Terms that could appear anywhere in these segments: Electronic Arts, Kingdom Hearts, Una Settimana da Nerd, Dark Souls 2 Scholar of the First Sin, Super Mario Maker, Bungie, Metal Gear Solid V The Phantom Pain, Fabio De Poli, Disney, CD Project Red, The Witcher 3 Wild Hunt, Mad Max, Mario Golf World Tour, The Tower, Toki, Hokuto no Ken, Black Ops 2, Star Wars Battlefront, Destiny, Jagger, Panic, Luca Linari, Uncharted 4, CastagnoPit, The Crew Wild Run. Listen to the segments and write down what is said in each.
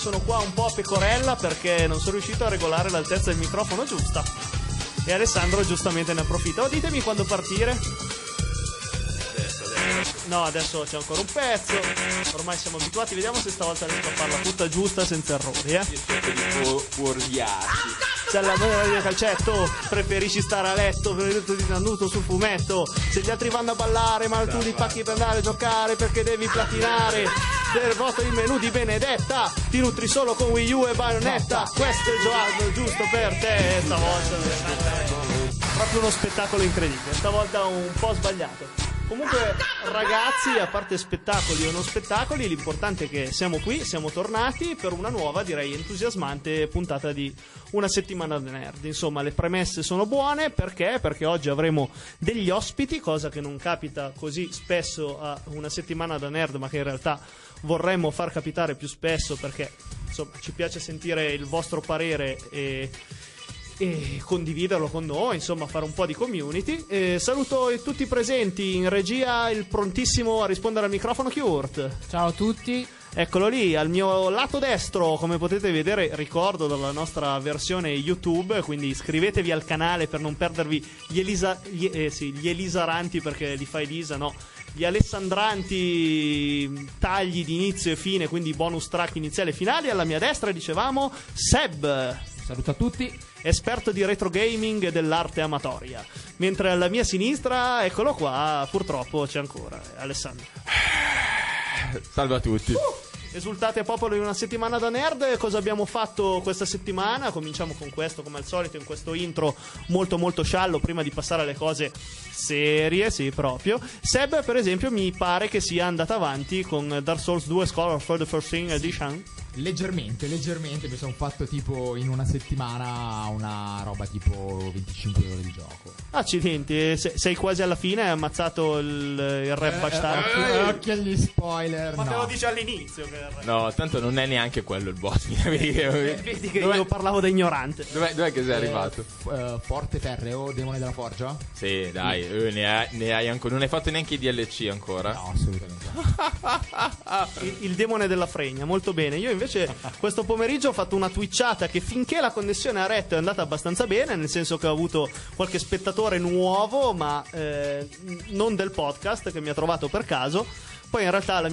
sono qua un po' a pecorella perché non sono riuscito a regolare l'altezza del microfono giusta. E Alessandro giustamente ne approfitta. Oh, ditemi quando partire. No, adesso c'è ancora un pezzo. Ormai siamo abituati. Vediamo se stavolta riesco a farla tutta giusta senza errori, eh. C'è la donna del calcetto. Preferisci stare a letto, preferisci di nannuto sul fumetto. Se gli altri vanno a ballare, ma tu li pacchi per andare a giocare, perché devi platinare. Per voto il menù di Benedetta. Ti nutri solo con Wii U e Bayonetta. Questo è il gioco giusto per te. Stavolta proprio uno spettacolo incredibile. Stavolta un po' sbagliato. Comunque ragazzi, a parte spettacoli o non spettacoli, l'importante è che siamo qui, siamo tornati per una nuova, direi entusiasmante puntata di Una Settimana da Nerd. Insomma, le premesse sono buone, perché? Perché oggi avremo degli ospiti, cosa che non capita così spesso a Una Settimana da Nerd, ma che in realtà vorremmo far capitare più spesso, perché insomma ci piace sentire il vostro parere e condividerlo con noi, insomma fare un po' di community. Saluto tutti i presenti in regia, il prontissimo a rispondere al microfono Kurt. Ciao a tutti. Eccolo lì, al mio lato destro, come potete vedere, ricordo dalla nostra versione YouTube, quindi iscrivetevi al canale per non perdervi gli Elisaranti, perché li fa Elisa, no? Gli Alessandranti, tagli di inizio e fine, quindi bonus track iniziale e finali. Alla mia destra dicevamo Seb. Saluto a tutti. Esperto di retro gaming e dell'arte amatoria. Mentre alla mia sinistra, eccolo qua, purtroppo c'è ancora Alessandro. Salve a tutti. Esultate a popolo in Una Settimana da Nerd. Cosa abbiamo fatto questa settimana? Cominciamo con questo, come al solito, in questo intro molto molto sciallo, prima di passare alle cose serie. Sì, proprio. Seb, per esempio, mi pare che sia andata avanti con Dark Souls 2 Scholar of the First Sin Edition. Leggermente, mi sono fatto tipo in una settimana una roba tipo 25 ore di gioco. Accidenti, sei quasi alla fine, hai ammazzato il rap bastardo. Occhio agli spoiler. Ma no, te lo dice all'inizio che... No, tanto non è neanche quello il boss. Vedi che io parlavo da ignorante. Dov'è che sei arrivato? Forte Terreo, Demone della Forgia? Sì, dai, ne hai ancora. Non hai fatto neanche i DLC ancora? No, assolutamente. il Demone della Fregna, molto bene. Io invece questo pomeriggio ho fatto una twitchata che, finché la connessione a rete, è andata abbastanza bene, nel senso che ho avuto qualche spettatore nuovo, ma non del podcast, che mi ha trovato per caso. Poi in realtà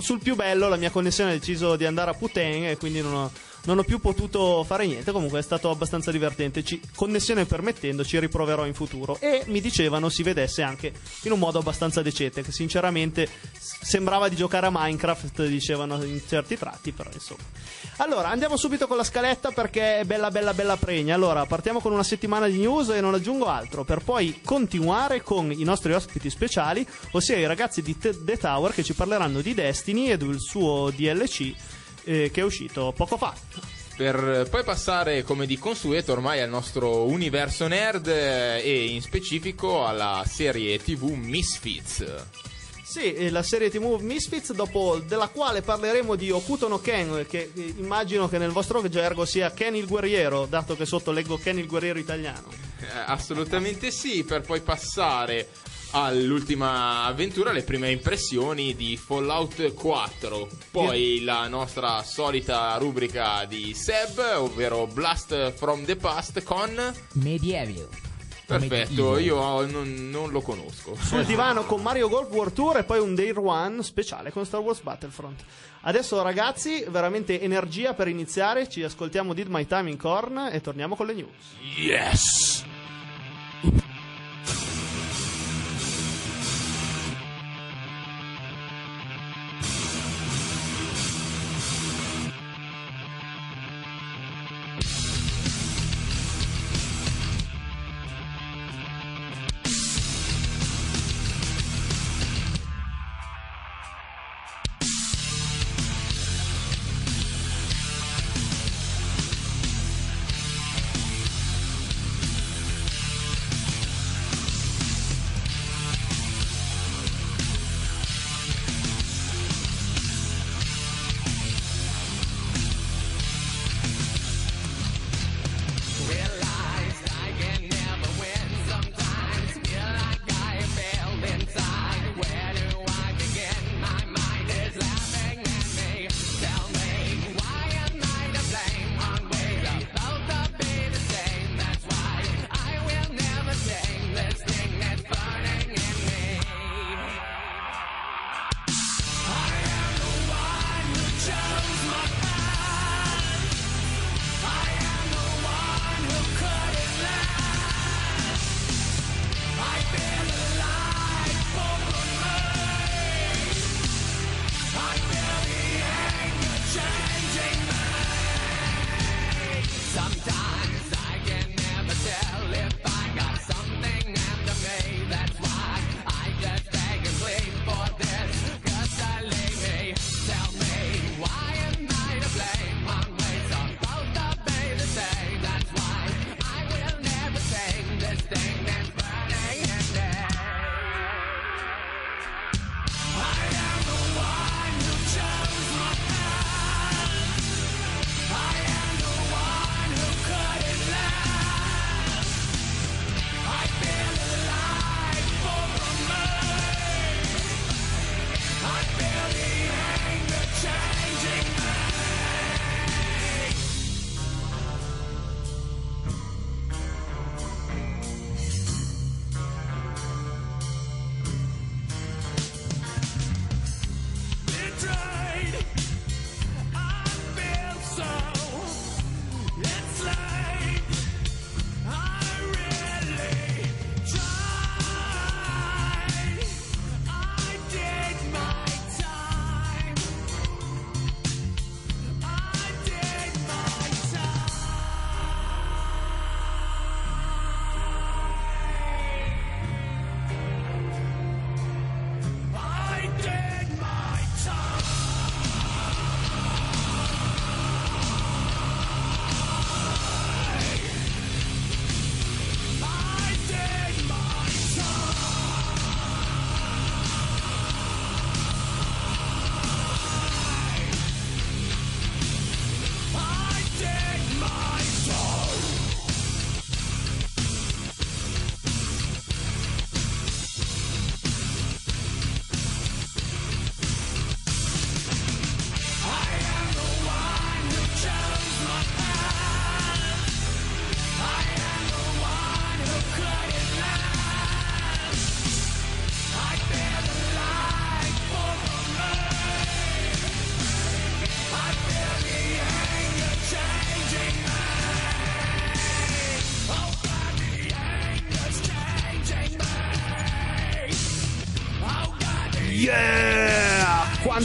sul più bello la mia connessione ha deciso di andare a Putin e quindi non ho più potuto fare niente. Comunque è stato abbastanza divertente, connessione permettendo, ci riproverò in futuro. E mi dicevano si vedesse anche in un modo abbastanza decente, che sinceramente sembrava di giocare a Minecraft, dicevano in certi tratti, però insomma. Allora andiamo subito con la scaletta, perché è bella pregna. Allora partiamo con una settimana di news e non aggiungo altro, per poi continuare con i nostri ospiti speciali, ossia i ragazzi di The Tower, che ci parleranno di Destiny ed il suo DLC che è uscito poco fa, per poi passare, come di consueto ormai, al nostro universo nerd e in specifico alla serie TV Misfits. Sì, la serie TV Misfits, dopo della quale parleremo di Hokuto no Ken, che immagino che nel vostro gergo sia Ken il guerriero, dato che sotto leggo Ken il guerriero italiano. Assolutamente sì, per poi passare all'ultima avventura, le prime impressioni di Fallout 4, poi la nostra solita rubrica di Seb, ovvero Blast from the Past con Medieval. Perfetto, io non lo conosco. Sul divano con Mario Golf World Tour e poi un Day One speciale con Star Wars Battlefront. Adesso ragazzi, veramente energia per iniziare, ci ascoltiamo Did My Time in Korn e torniamo con le news. Yes!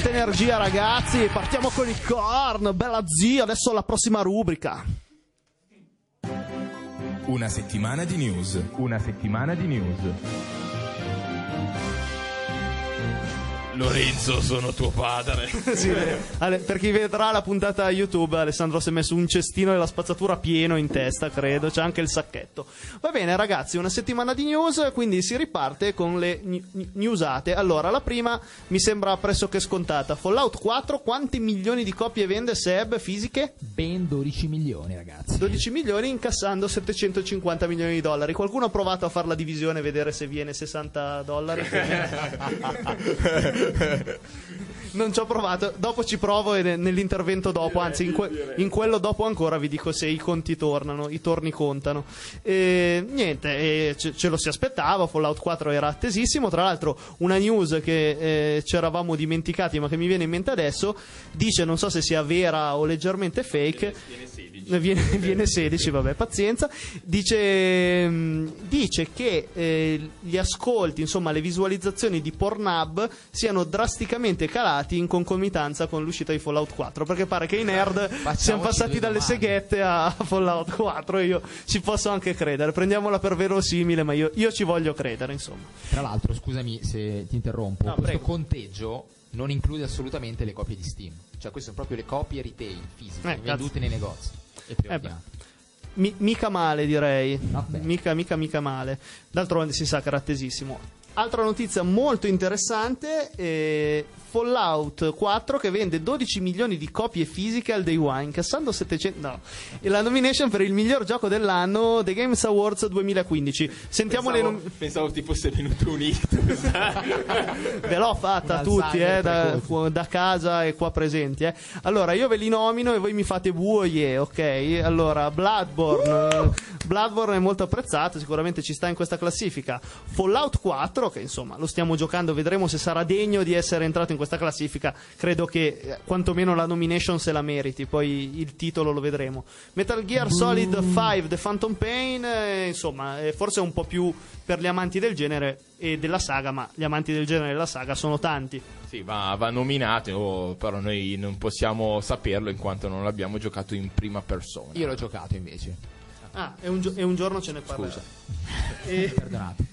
Energia ragazzi, partiamo con il corn, bella zia, adesso alla prossima rubrica. Una settimana di news, una settimana di news. Lorenzo, sono tuo padre. Sì, per chi vedrà la puntata YouTube, Alessandro si è messo un cestino della spazzatura pieno in testa, credo, c'è anche il sacchetto. Va bene ragazzi, una settimana di news, quindi si riparte con le newsate. Allora, la prima mi sembra pressoché scontata. Fallout 4, quanti milioni di copie vende Seb fisiche? Ben 12 milioni ragazzi. 12 milioni incassando 750 milioni di dollari. Qualcuno ha provato a fare la divisione e vedere se viene $60? Non ci ho provato, dopo ci provo e nell'intervento dopo, anzi in quello dopo ancora vi dico se i conti tornano, i torni contano. Niente, ce lo si aspettava, Fallout 4 era attesissimo. Tra l'altro una news che ci eravamo dimenticati ma che mi viene in mente adesso, dice, non so se sia vera o leggermente fake, viene 16, vabbè pazienza, dice che gli ascolti, insomma le visualizzazioni di Pornhub siano drasticamente calati in concomitanza con l'uscita di Fallout 4, perché pare che i nerd siamo passati dalle seghette a Fallout 4 e io ci posso anche credere, prendiamola per verosimile, ma io ci voglio credere insomma. Tra l'altro scusami se ti interrompo, no, questo prego. Conteggio non include assolutamente le copie di Steam, cioè queste sono proprio le copie retail fisiche vendute nei negozi e mica male direi, mica male, d'altronde si sa che era attesissimo. Altra notizia molto interessante, Fallout 4 che vende 12 milioni di copie fisiche al day one, incassando 700... No, e la nomination per il miglior gioco dell'anno, The Games Awards 2015. Sentiamo pensavo ti fosse venuto un hit. Ve l'ho fatta tutti, da casa e qua presenti. Allora, io ve li nomino e voi mi fate buoie, ok? Allora, Bloodborne è molto apprezzato, sicuramente ci sta in questa classifica. Fallout 4 lavoro che insomma lo stiamo giocando, vedremo se sarà degno di essere entrato in questa classifica. Credo che quantomeno la nomination se la meriti, poi il titolo lo vedremo. Metal Gear Solid V The Phantom Pain, insomma forse è un po' più per gli amanti del genere e della saga, ma gli amanti del genere e della saga sono tanti. Sì, va nominato, però noi non possiamo saperlo in quanto non l'abbiamo giocato in prima persona. Io l'ho giocato invece. Ah, e un giorno ce ne parlerò. Scusa. Perdonate.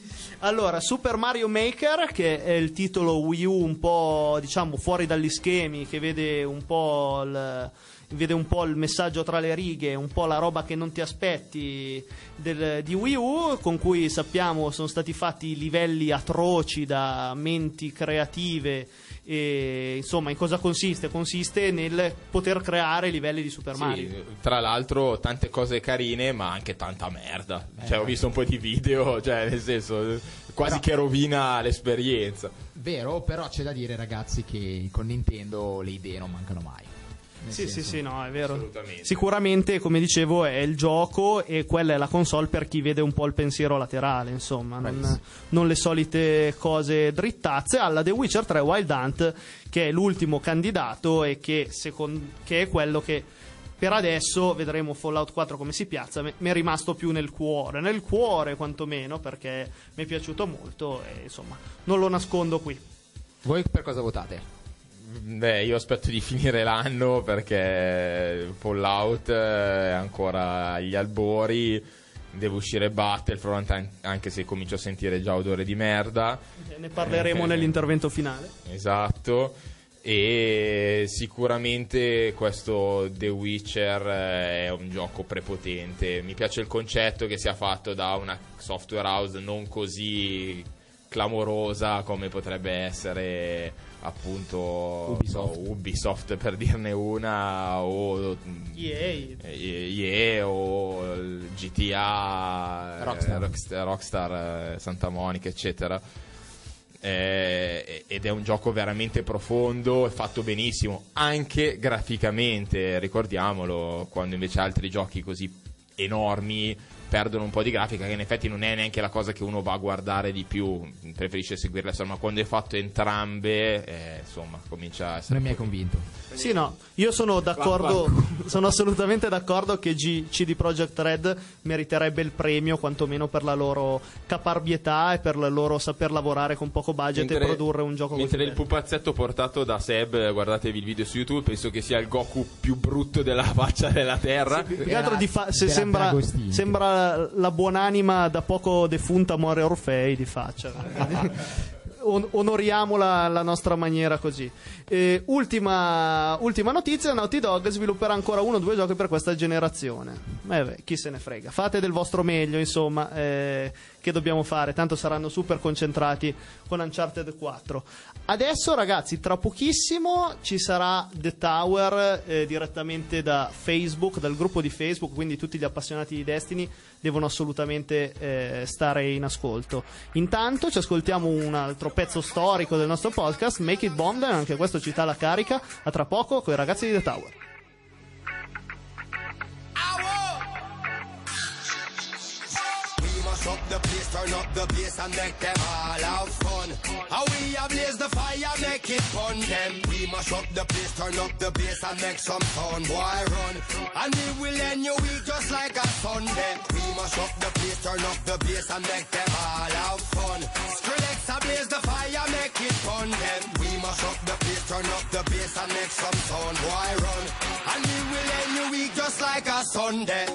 Allora, Super Mario Maker, che è il titolo Wii U un po', diciamo, fuori dagli schemi, che vede un po' il messaggio tra le righe, un po' la roba che non ti aspetti di Wii U, con cui sappiamo sono stati fatti livelli atroci da menti creative. E, insomma, in cosa consiste? Consiste nel poter creare livelli di Super Mario. Tra l'altro tante cose carine, ma anche tanta merda. Cioè, ho visto un po' di video, cioè, nel senso, quasi però, che rovina l'esperienza. Vero, però c'è da dire, ragazzi, che con Nintendo le idee non mancano mai. Sì, no, è vero. Sicuramente, come dicevo, è il gioco e quella è la console per chi vede un po' il pensiero laterale, insomma, non le solite cose drittazze, alla The Witcher 3 Wild Hunt, che è l'ultimo candidato e che è quello che per adesso, vedremo Fallout 4 come si piazza, mi è rimasto più nel cuore quantomeno, perché mi è piaciuto molto e insomma, non lo nascondo qui. Voi per cosa votate? Beh, io aspetto di finire l'anno perché Fallout è ancora agli albori, deve uscire Battlefront, anche se comincio a sentire già odore di merda. Ne parleremo nell'intervento finale. Esatto, e sicuramente questo The Witcher è un gioco prepotente. Mi piace il concetto che sia fatto da una software house non così clamorosa come potrebbe essere appunto Ubisoft per dirne una, o EA o GTA, Rockstar Santa Monica, eccetera. Ed è un gioco veramente profondo e fatto benissimo anche graficamente, ricordiamolo, quando invece altri giochi così enormi perdono un po' di grafica, che in effetti non è neanche la cosa che uno va a guardare di più, preferisce seguirla, insomma, quando hai fatto entrambe insomma comincia a essere... Non mi hai convinto. Sì, no, io sono d'accordo, sono assolutamente d'accordo che CD Project Red meriterebbe il premio quantomeno per la loro caparbietà e per il loro saper lavorare con poco budget e produrre un gioco mentre il pupazzetto portato da Seb, guardatevi il video su YouTube, penso che sia il Goku più brutto della faccia della terra. Sì, più altro se sembra la buonanima da poco defunta Moria Orfei di faccia. Onoriamola la nostra maniera così. Ultima notizia: Naughty Dog svilupperà ancora 1 o 2 giochi per questa generazione. Chi se ne frega, fate del vostro meglio, insomma, che dobbiamo fare, tanto saranno super concentrati con Uncharted 4. Adesso ragazzi, tra pochissimo ci sarà The Tower direttamente da Facebook, dal gruppo di Facebook, quindi tutti gli appassionati di Destiny devono assolutamente stare in ascolto. Intanto ci ascoltiamo un altro pezzo storico del nostro podcast, Make It Bomb, anche questo ci dà la carica. A tra poco con i ragazzi di The Tower. Up the place, turn up the bass and make them all have fun. How we ablaze the fire, make it fun them. We mash up the place, turn up the bass and make some sound, boy run. And we will end your week just like a Sunday. We mash up the place, turn up the bass and make them all have fun. Skrillex ablaze the fire, make it fun them. We mash up the place, turn up the bass and make some sound, boy run. And we will end your week just like a Sunday.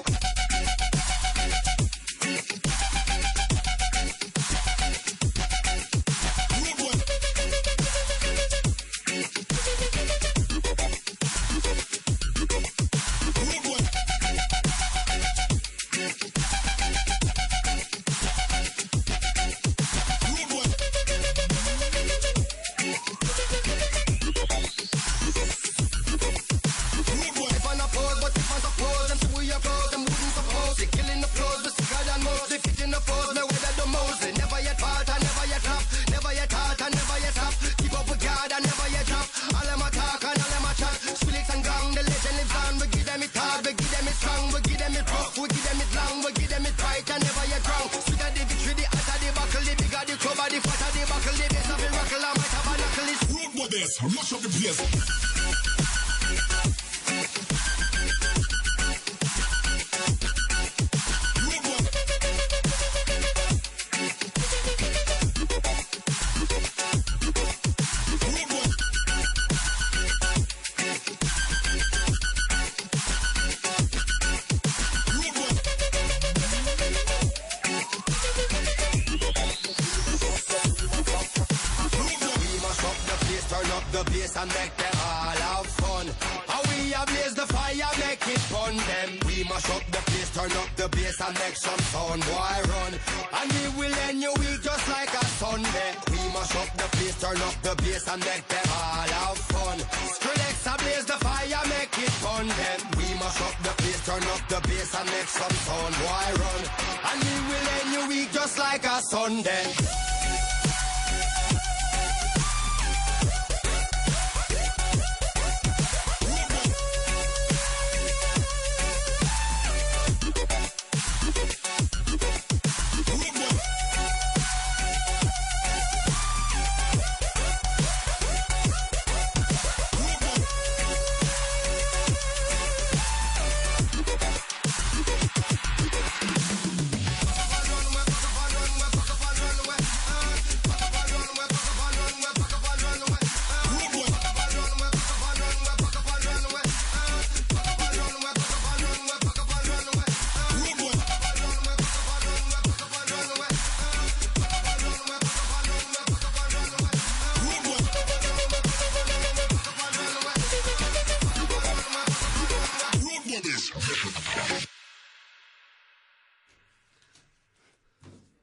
What place, rush up the place.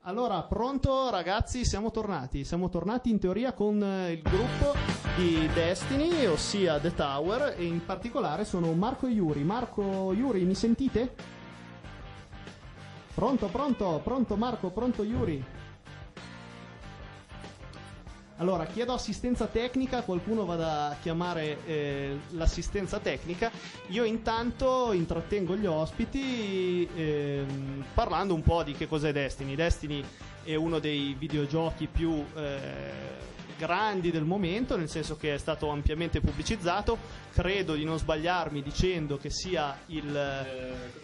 Allora, pronto ragazzi, siamo tornati in teoria con il gruppo di Destiny, ossia The Tower, e in particolare sono Marco e Yuri. Marco, Yuri, mi sentite? Pronto Marco, pronto Yuri. Allora, chiedo assistenza tecnica, qualcuno vada a chiamare l'assistenza tecnica. Io intanto intrattengo gli ospiti parlando un po' di che cos'è Destiny. Destiny è uno dei videogiochi più grandi del momento, nel senso che è stato ampiamente pubblicizzato. Credo di non sbagliarmi dicendo che sia il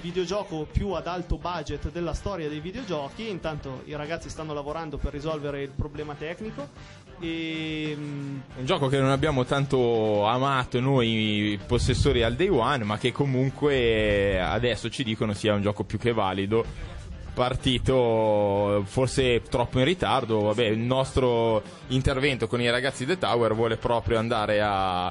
videogioco più ad alto budget della storia dei videogiochi. Intanto i ragazzi stanno lavorando per risolvere il problema tecnico. E... un gioco che non abbiamo tanto amato noi possessori al day one, ma che comunque adesso ci dicono sia un gioco più che valido. Partito forse troppo in ritardo, vabbè, il nostro intervento con i ragazzi The Tower vuole proprio andare a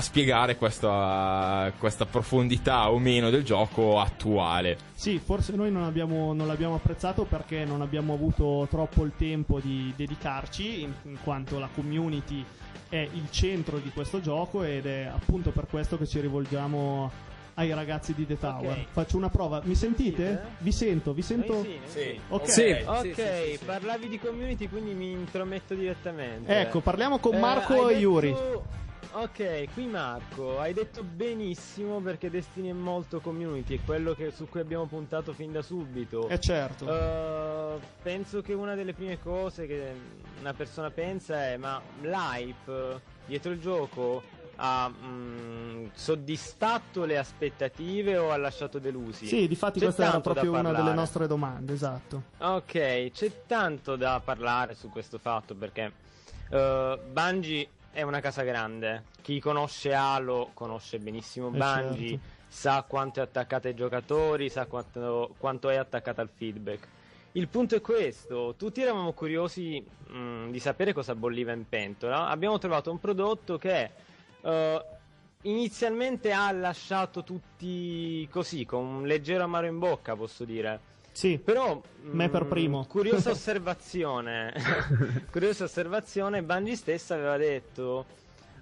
spiegare questa profondità o meno del gioco attuale. Sì, forse noi non l'abbiamo apprezzato perché non abbiamo avuto troppo il tempo di dedicarci, in quanto la community è il centro di questo gioco, ed è appunto per questo che ci rivolgiamo ai ragazzi di The Tower. Okay. Faccio una prova, mi sentite? Vi sento? Sì. Ok, sì. Okay. Parlavi di community, quindi mi intrometto direttamente. Ecco, parliamo con Marco e Yuri. Ok, qui Marco, hai detto benissimo, perché Destiny è molto community, è quello su cui abbiamo puntato fin da subito. Certo. Penso che una delle prime cose che una persona pensa è: ma l'hype dietro il gioco ha soddisfatto le aspettative o ha lasciato delusi? Sì, difatti questa era proprio una delle nostre domande, esatto. Ok, c'è tanto da parlare su questo fatto, perché Bungie è una casa grande. Chi conosce Halo conosce benissimo Bungie, certo. Sa quanto è attaccata ai giocatori, sa quanto è attaccata al feedback. Il punto è questo: tutti eravamo curiosi di sapere cosa bolliva in pentola. Abbiamo trovato un prodotto che inizialmente ha lasciato tutti così, con un leggero amaro in bocca, posso dire. Sì, però me per primo. Curiosa osservazione, Bungie stessa aveva detto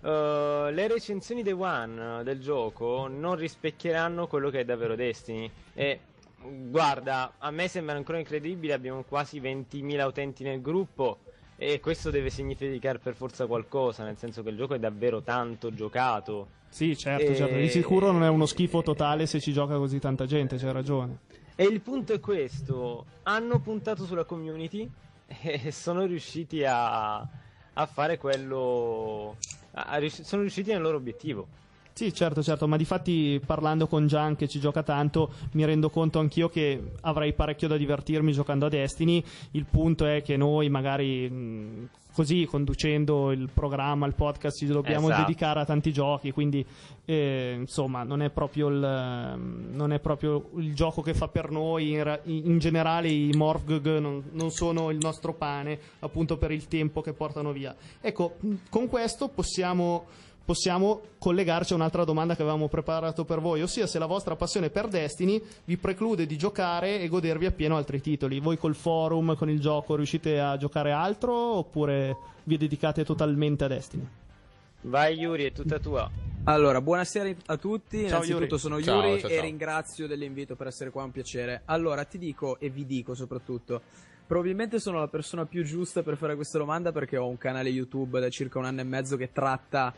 le recensioni day one del gioco non rispecchieranno quello che è davvero Destiny. E guarda, a me sembra ancora incredibile, abbiamo quasi 20.000 utenti nel gruppo, e questo deve significare per forza qualcosa, nel senso che il gioco è davvero tanto giocato. Sì, certo. Di sicuro non è uno schifo totale se ci gioca così tanta gente, c'hai ragione. E il punto è questo: hanno puntato sulla community, e sono riusciti a fare quello, sono riusciti nel loro obiettivo. Sì, certo, ma difatti parlando con Gian che ci gioca tanto mi rendo conto anch'io che avrei parecchio da divertirmi giocando a Destiny. Il punto è che noi magari così, conducendo il programma, il podcast, ci dobbiamo dedicare a tanti giochi, quindi insomma non è proprio il gioco che fa per noi. In generale i Morphg non sono il nostro pane, appunto per il tempo che portano via. Ecco, con questo possiamo collegarci a un'altra domanda che avevamo preparato per voi, ossia se la vostra passione per Destiny vi preclude di giocare e godervi appieno altri titoli. Voi col forum, con il gioco, riuscite a giocare altro oppure vi dedicate totalmente a Destiny? Vai Yuri, è tutta tua. Allora, buonasera a tutti. Ciao, innanzitutto Yuri. Sono Yuri, ciao. E ringrazio dell'invito per essere qua, è un piacere. Allora, ti dico e vi dico soprattutto, probabilmente sono la persona più giusta per fare questa domanda perché ho un canale YouTube da circa 1 anno e mezzo che tratta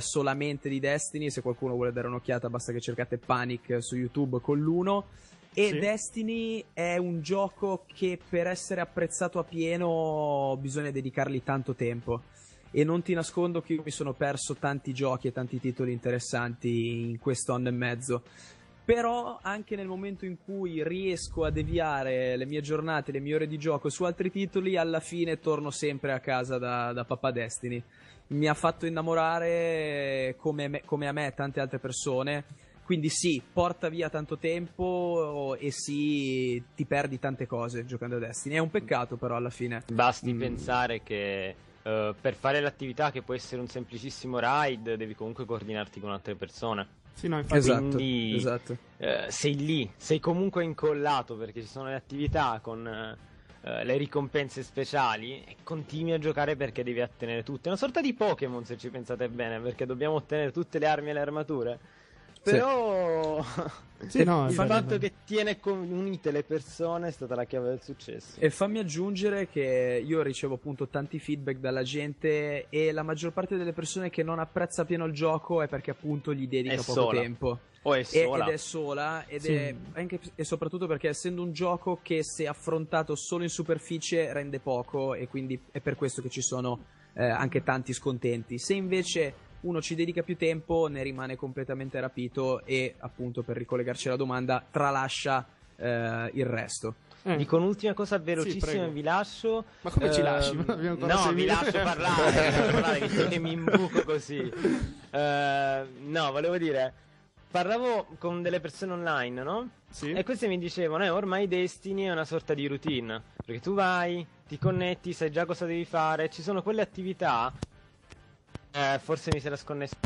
solamente di Destiny. Se qualcuno vuole dare un'occhiata basta che cercate Panic su YouTube con l'1 e sì. Destiny è un gioco che per essere apprezzato a pieno bisogna dedicargli tanto tempo, e non ti nascondo che io mi sono perso tanti giochi e tanti titoli interessanti in questo 1 anno e mezzo, però anche nel momento in cui riesco a deviare le mie giornate, le mie ore di gioco su altri titoli, alla fine torno sempre a casa da papà Destiny. Mi ha fatto innamorare come a me e tante altre persone, quindi sì, porta via tanto tempo e sì, ti perdi tante cose giocando a Destiny, è un peccato però alla fine. Basti pensare che per fare l'attività, che può essere un semplicissimo raid, devi comunque coordinarti con altre persone. Sì, no, infatti, esatto. Sei lì, sei comunque incollato perché ci sono le attività con... le ricompense speciali, e continui a giocare perché devi ottenere tutte. È una sorta di Pokémon se ci pensate bene, perché dobbiamo ottenere tutte le armi e le armature. Però sì, no, il fatto che tiene unite le persone è stata la chiave del successo. E fammi aggiungere che io ricevo appunto tanti feedback dalla gente, e la maggior parte delle persone che non apprezza pieno il gioco è perché appunto gli dedica poco tempo. O è sola. Ed è sola, ed sì. È anche e soprattutto perché essendo un gioco che se affrontato solo in superficie rende poco, e quindi è per questo che ci sono anche tanti scontenti. Se invece uno ci dedica più tempo ne rimane completamente rapito e appunto, per ricollegarci alla domanda, tralascia il resto. Dico un'ultima cosa velocissima, sì, vi lascio. Ma come ci lasci? No, vi lascio parlare che se ne mi imbuco così. No, volevo dire, parlavo con delle persone online, no? Sì. E queste mi dicevano, ormai Destiny è una sorta di routine, perché tu vai, ti connetti, sai già cosa devi fare, ci sono quelle attività. Forse mi si era sconnesso.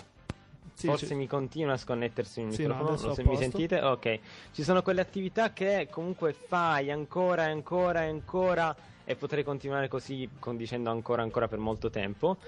Sì, forse mi continua a sconnettersi il microfono. Sì, no, mi sentite? Ok. Ci sono quelle attività che comunque fai ancora e ancora e ancora, e potrei continuare così dicendo ancora e ancora per molto tempo.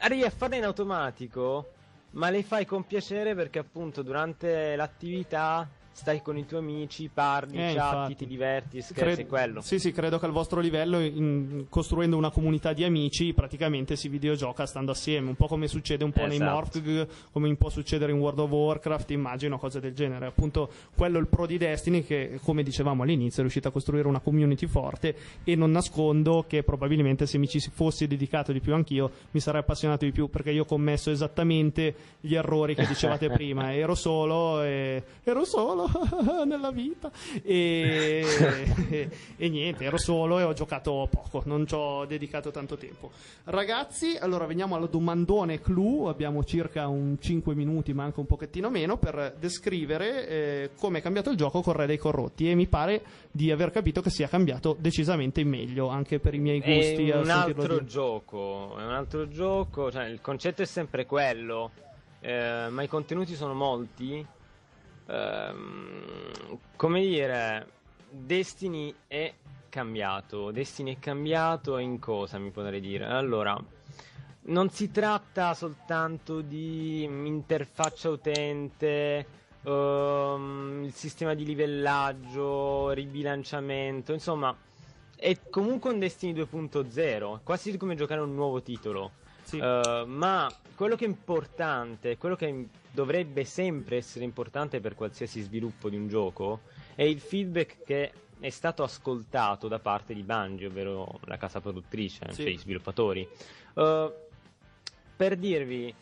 Arrivi a farle in automatico, ma le fai con piacere perché appunto durante l'attività stai con i tuoi amici, parli, chatti, ti diverti, scherzi, quello. Sì, credo che al vostro livello, costruendo una comunità di amici, praticamente si videogioca stando assieme, un po' come succede un po' nei Morphg, come un po' succedere in World of Warcraft, immagino, cose del genere. Appunto, quello è il pro di Destiny, che come dicevamo all'inizio è riuscito a costruire una community forte, e non nascondo che probabilmente se mi ci fossi dedicato di più anch'io mi sarei appassionato di più, perché io ho commesso esattamente gli errori che dicevate prima. Ero solo nella vita e niente, ero solo e ho giocato poco, non ci ho dedicato tanto tempo. Ragazzi, allora veniamo alla domandone clou. Abbiamo circa un 5 minuti, ma anche un pochettino meno, per descrivere come è cambiato il gioco con Re dei Corrotti, e mi pare di aver capito che sia cambiato decisamente in meglio, anche per i miei gusti. È un altro gioco, cioè, il concetto è sempre quello, ma i contenuti sono molti. Come dire, Destiny è cambiato in cosa mi potrei dire? Allora, non si tratta soltanto di interfaccia utente, il sistema di livellaggio, ribilanciamento, insomma è comunque un Destiny 2.0, quasi come giocare un nuovo titolo. Sì. Ma quello che è importante, quello che dovrebbe sempre essere importante per qualsiasi sviluppo di un gioco, è il feedback che è stato ascoltato da parte di Bungie, ovvero la casa produttrice, sì, cioè i sviluppatori. Per dirvi,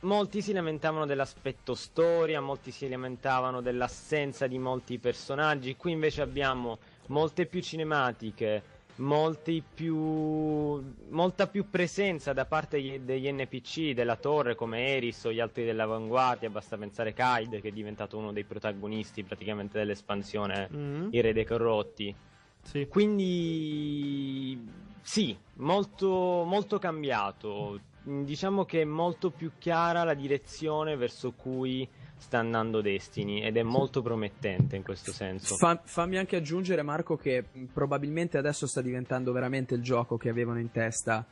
molti si lamentavano dell'aspetto storia, molti si lamentavano dell'assenza di molti personaggi. Qui invece abbiamo molte più cinematiche, molta più presenza da parte degli NPC della torre, come Eris o gli altri dell'avanguardia. Basta pensare Kaid, che è diventato uno dei protagonisti praticamente dell'espansione, I Re dei Corrotti, sì. Quindi sì, molto, molto cambiato. Diciamo che è molto più chiara la direzione verso cui sta andando Destiny, ed è molto promettente in questo senso. Fammi anche aggiungere, Marco, che probabilmente adesso sta diventando veramente il gioco che avevano in testa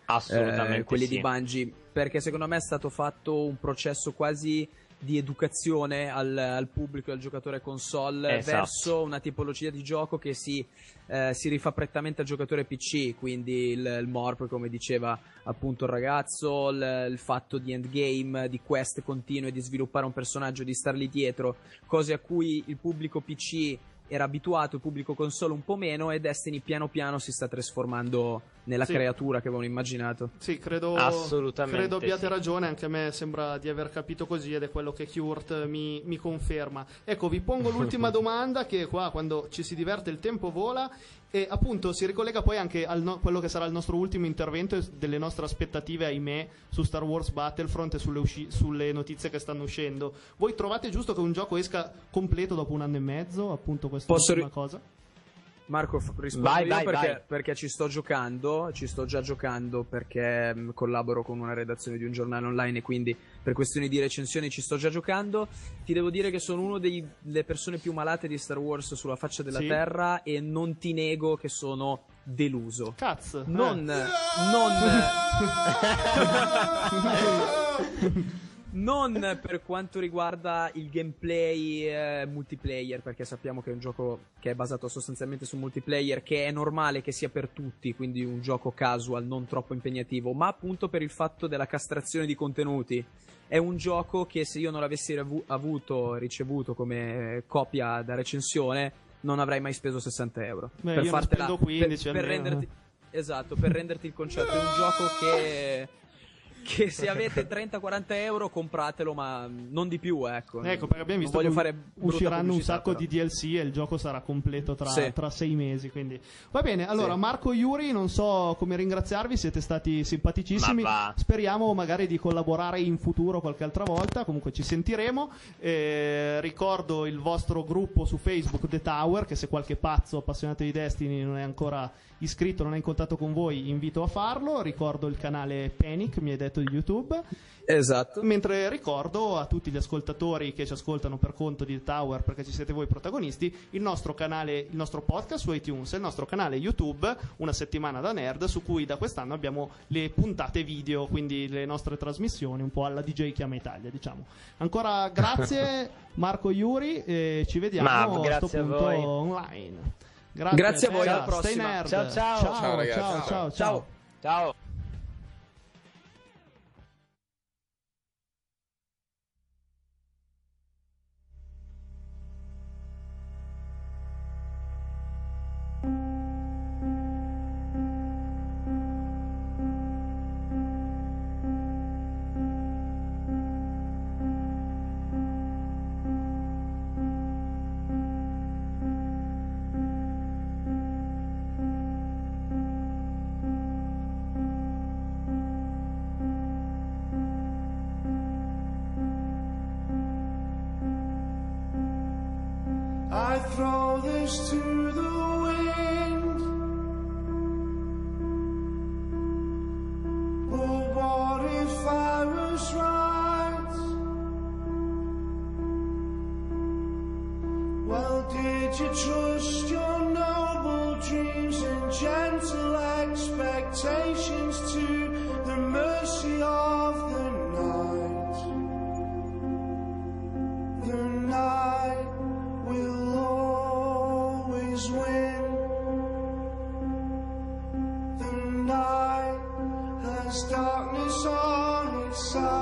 quelli di Bungie, perché secondo me è stato fatto un processo quasi di educazione al pubblico e al giocatore console, esatto, verso una tipologia di gioco che si rifà prettamente al giocatore PC, quindi il morp, come diceva appunto il ragazzo, il fatto di endgame, di quest continue, di sviluppare un personaggio, di star lì dietro, cose a cui il pubblico PC era abituato, il pubblico console un po' meno, e Destiny piano piano si sta trasformando nella creatura che avevano immaginato. Sì, credo abbiate ragione, anche a me sembra di aver capito così, ed è quello che Kurt mi conferma. Ecco, vi pongo l'ultima domanda, che qua quando ci si diverte il tempo vola, e appunto si ricollega poi anche a quello che sarà il nostro ultimo intervento, delle nostre aspettative, ahimè, su Star Wars Battlefront e sulle notizie che stanno uscendo. Voi trovate giusto che un gioco esca completo dopo un anno e mezzo? Appunto, questa ultima cosa. Marco, rispondo perché ci sto già giocando, perché collaboro con una redazione di un giornale online, e quindi per questioni di recensioni ci sto già giocando. Ti devo dire che sono una delle persone più malate di Star Wars sulla faccia della terra, e non ti nego che sono deluso. Cazzo! Non per quanto riguarda il gameplay multiplayer, perché sappiamo che è un gioco che è basato sostanzialmente su multiplayer, che è normale che sia per tutti, quindi un gioco casual, non troppo impegnativo, ma appunto per il fatto della castrazione di contenuti. È un gioco che, se io non l'avessi ricevuto come copia da recensione, non avrei mai speso 60 euro. Beh, per fartela, spendo 15 per renderti, esatto, per renderti il concetto. È un gioco che se avete 30-40 euro compratelo, ma non di più, ecco, perché abbiamo visto che usciranno un sacco di DLC e il gioco sarà completo tra 6 mesi, quindi va bene. Allora, Marco, Yuri, non so come ringraziarvi, siete stati simpaticissimi, speriamo magari di collaborare in futuro qualche altra volta, comunque ci sentiremo. Ricordo il vostro gruppo su Facebook, The Tower, che se qualche pazzo appassionato di Destiny non è ancora iscritto, non è in contatto con voi, invito a farlo. Ricordo il canale Panic, mi hai detto, di YouTube, esatto, mentre ricordo a tutti gli ascoltatori che ci ascoltano per conto di The Tower, perché ci siete voi protagonisti, il nostro canale, il nostro podcast su iTunes e il nostro canale YouTube, Una Settimana da Nerd, su cui da quest'anno abbiamo le puntate video, quindi le nostre trasmissioni un po' alla DJ Chiama Italia, diciamo. Ancora grazie Marco, Yuri, e ci vediamo a questo punto online. Grazie a voi, alla prossima. Nerd. Ciao ragazzi. Ciao. I throw this to the wind. Oh, what if I was right? Well, did you trust your noble dreams and gentle expectations to the mercy of the night? The night will always win. The night has darkness on its side.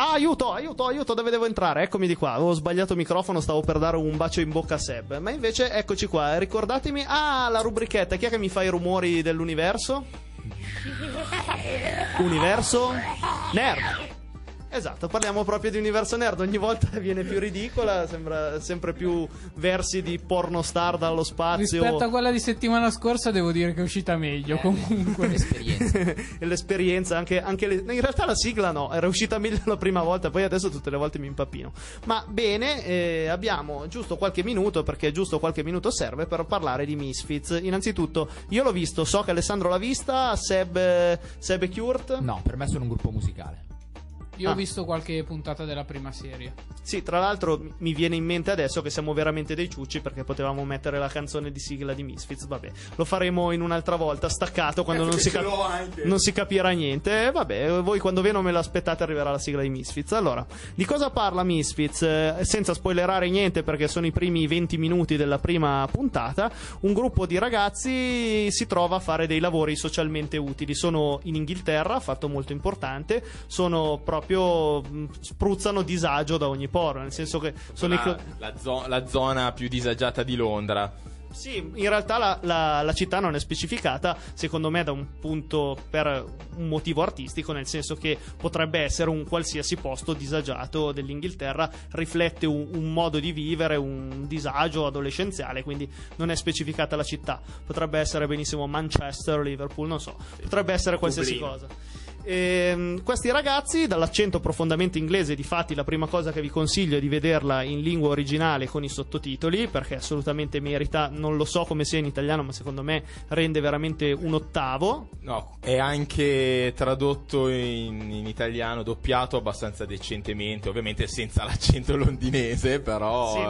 Aiuto, aiuto, aiuto, dove devo entrare? Eccomi di qua, avevo sbagliato microfono, stavo per dare un bacio in bocca a Seb, ma invece eccoci qua, ricordatemi, ah, la rubrichetta, chi è che mi fa i rumori dell'universo? Universo Nerd. Esatto, parliamo proprio di universo nerd, ogni volta viene più ridicola, sembra sempre più versi di pornostar dallo spazio. Rispetto a quella di settimana scorsa devo dire che è uscita meglio, comunque. L'esperienza. L'esperienza, anche le... in realtà la sigla no, era uscita meglio la prima volta, poi adesso tutte le volte mi impappino. Ma bene, abbiamo giusto qualche minuto, perché giusto qualche minuto serve per parlare di Misfits. Innanzitutto, io l'ho visto, so che Alessandro l'ha vista, Seb e Kurt? No, per me sono un gruppo musicale. Io ho visto qualche puntata della prima serie. Sì, tra l'altro mi viene in mente adesso che siamo veramente dei ciucci, perché potevamo mettere la canzone di sigla di Misfits. Vabbè, lo faremo in un'altra volta, staccato, quando non si capirà niente. Vabbè, voi quando ve non me l'aspettate arriverà la sigla di Misfits. Allora, di cosa parla Misfits? Senza spoilerare niente, perché sono i primi 20 minuti della prima puntata. Un gruppo di ragazzi si trova a fare dei lavori socialmente utili. Sono in Inghilterra, fatto molto importante. Sono proprio spruzzano disagio da ogni poro, nel senso che sono la zona più disagiata di Londra. Sì, in realtà la città non è specificata, secondo me da un punto per un motivo artistico, nel senso che potrebbe essere un qualsiasi posto disagiato dell'Inghilterra, riflette un modo di vivere, un disagio adolescenziale, quindi non è specificata la città, potrebbe essere benissimo Manchester, Liverpool, non so, potrebbe essere qualsiasi cosa. Questi ragazzi, dall'accento profondamente inglese, difatti la prima cosa che vi consiglio è di vederla in lingua originale con i sottotitoli, perché assolutamente merita. Non lo so come sia in italiano, ma secondo me rende veramente un ottavo. No, è anche tradotto in italiano, doppiato abbastanza decentemente, ovviamente senza l'accento londinese, però... Sì,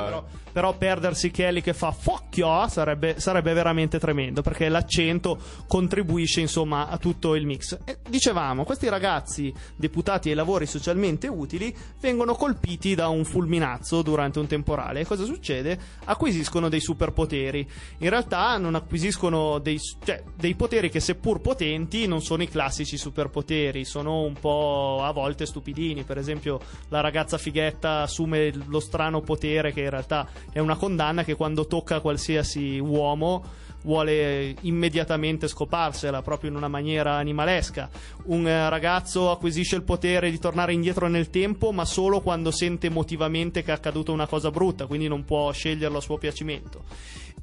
però perdersi Kelly che fa fuck you sarebbe veramente tremendo, perché l'accento contribuisce insomma a tutto il mix. E dicevamo, questi ragazzi, deputati ai lavori socialmente utili, vengono colpiti da un fulminazzo durante un temporale. E cosa succede? Acquisiscono dei superpoteri. In realtà non acquisiscono dei poteri che, seppur potenti, non sono i classici superpoteri. Sono un po' a volte stupidini. Per esempio la ragazza fighetta assume lo strano potere, che in realtà è una condanna, che quando tocca qualsiasi uomo vuole immediatamente scoparsela, proprio in una maniera animalesca. Un ragazzo acquisisce il potere di tornare indietro nel tempo, ma solo quando sente emotivamente che è accaduta una cosa brutta, quindi non può sceglierlo a suo piacimento.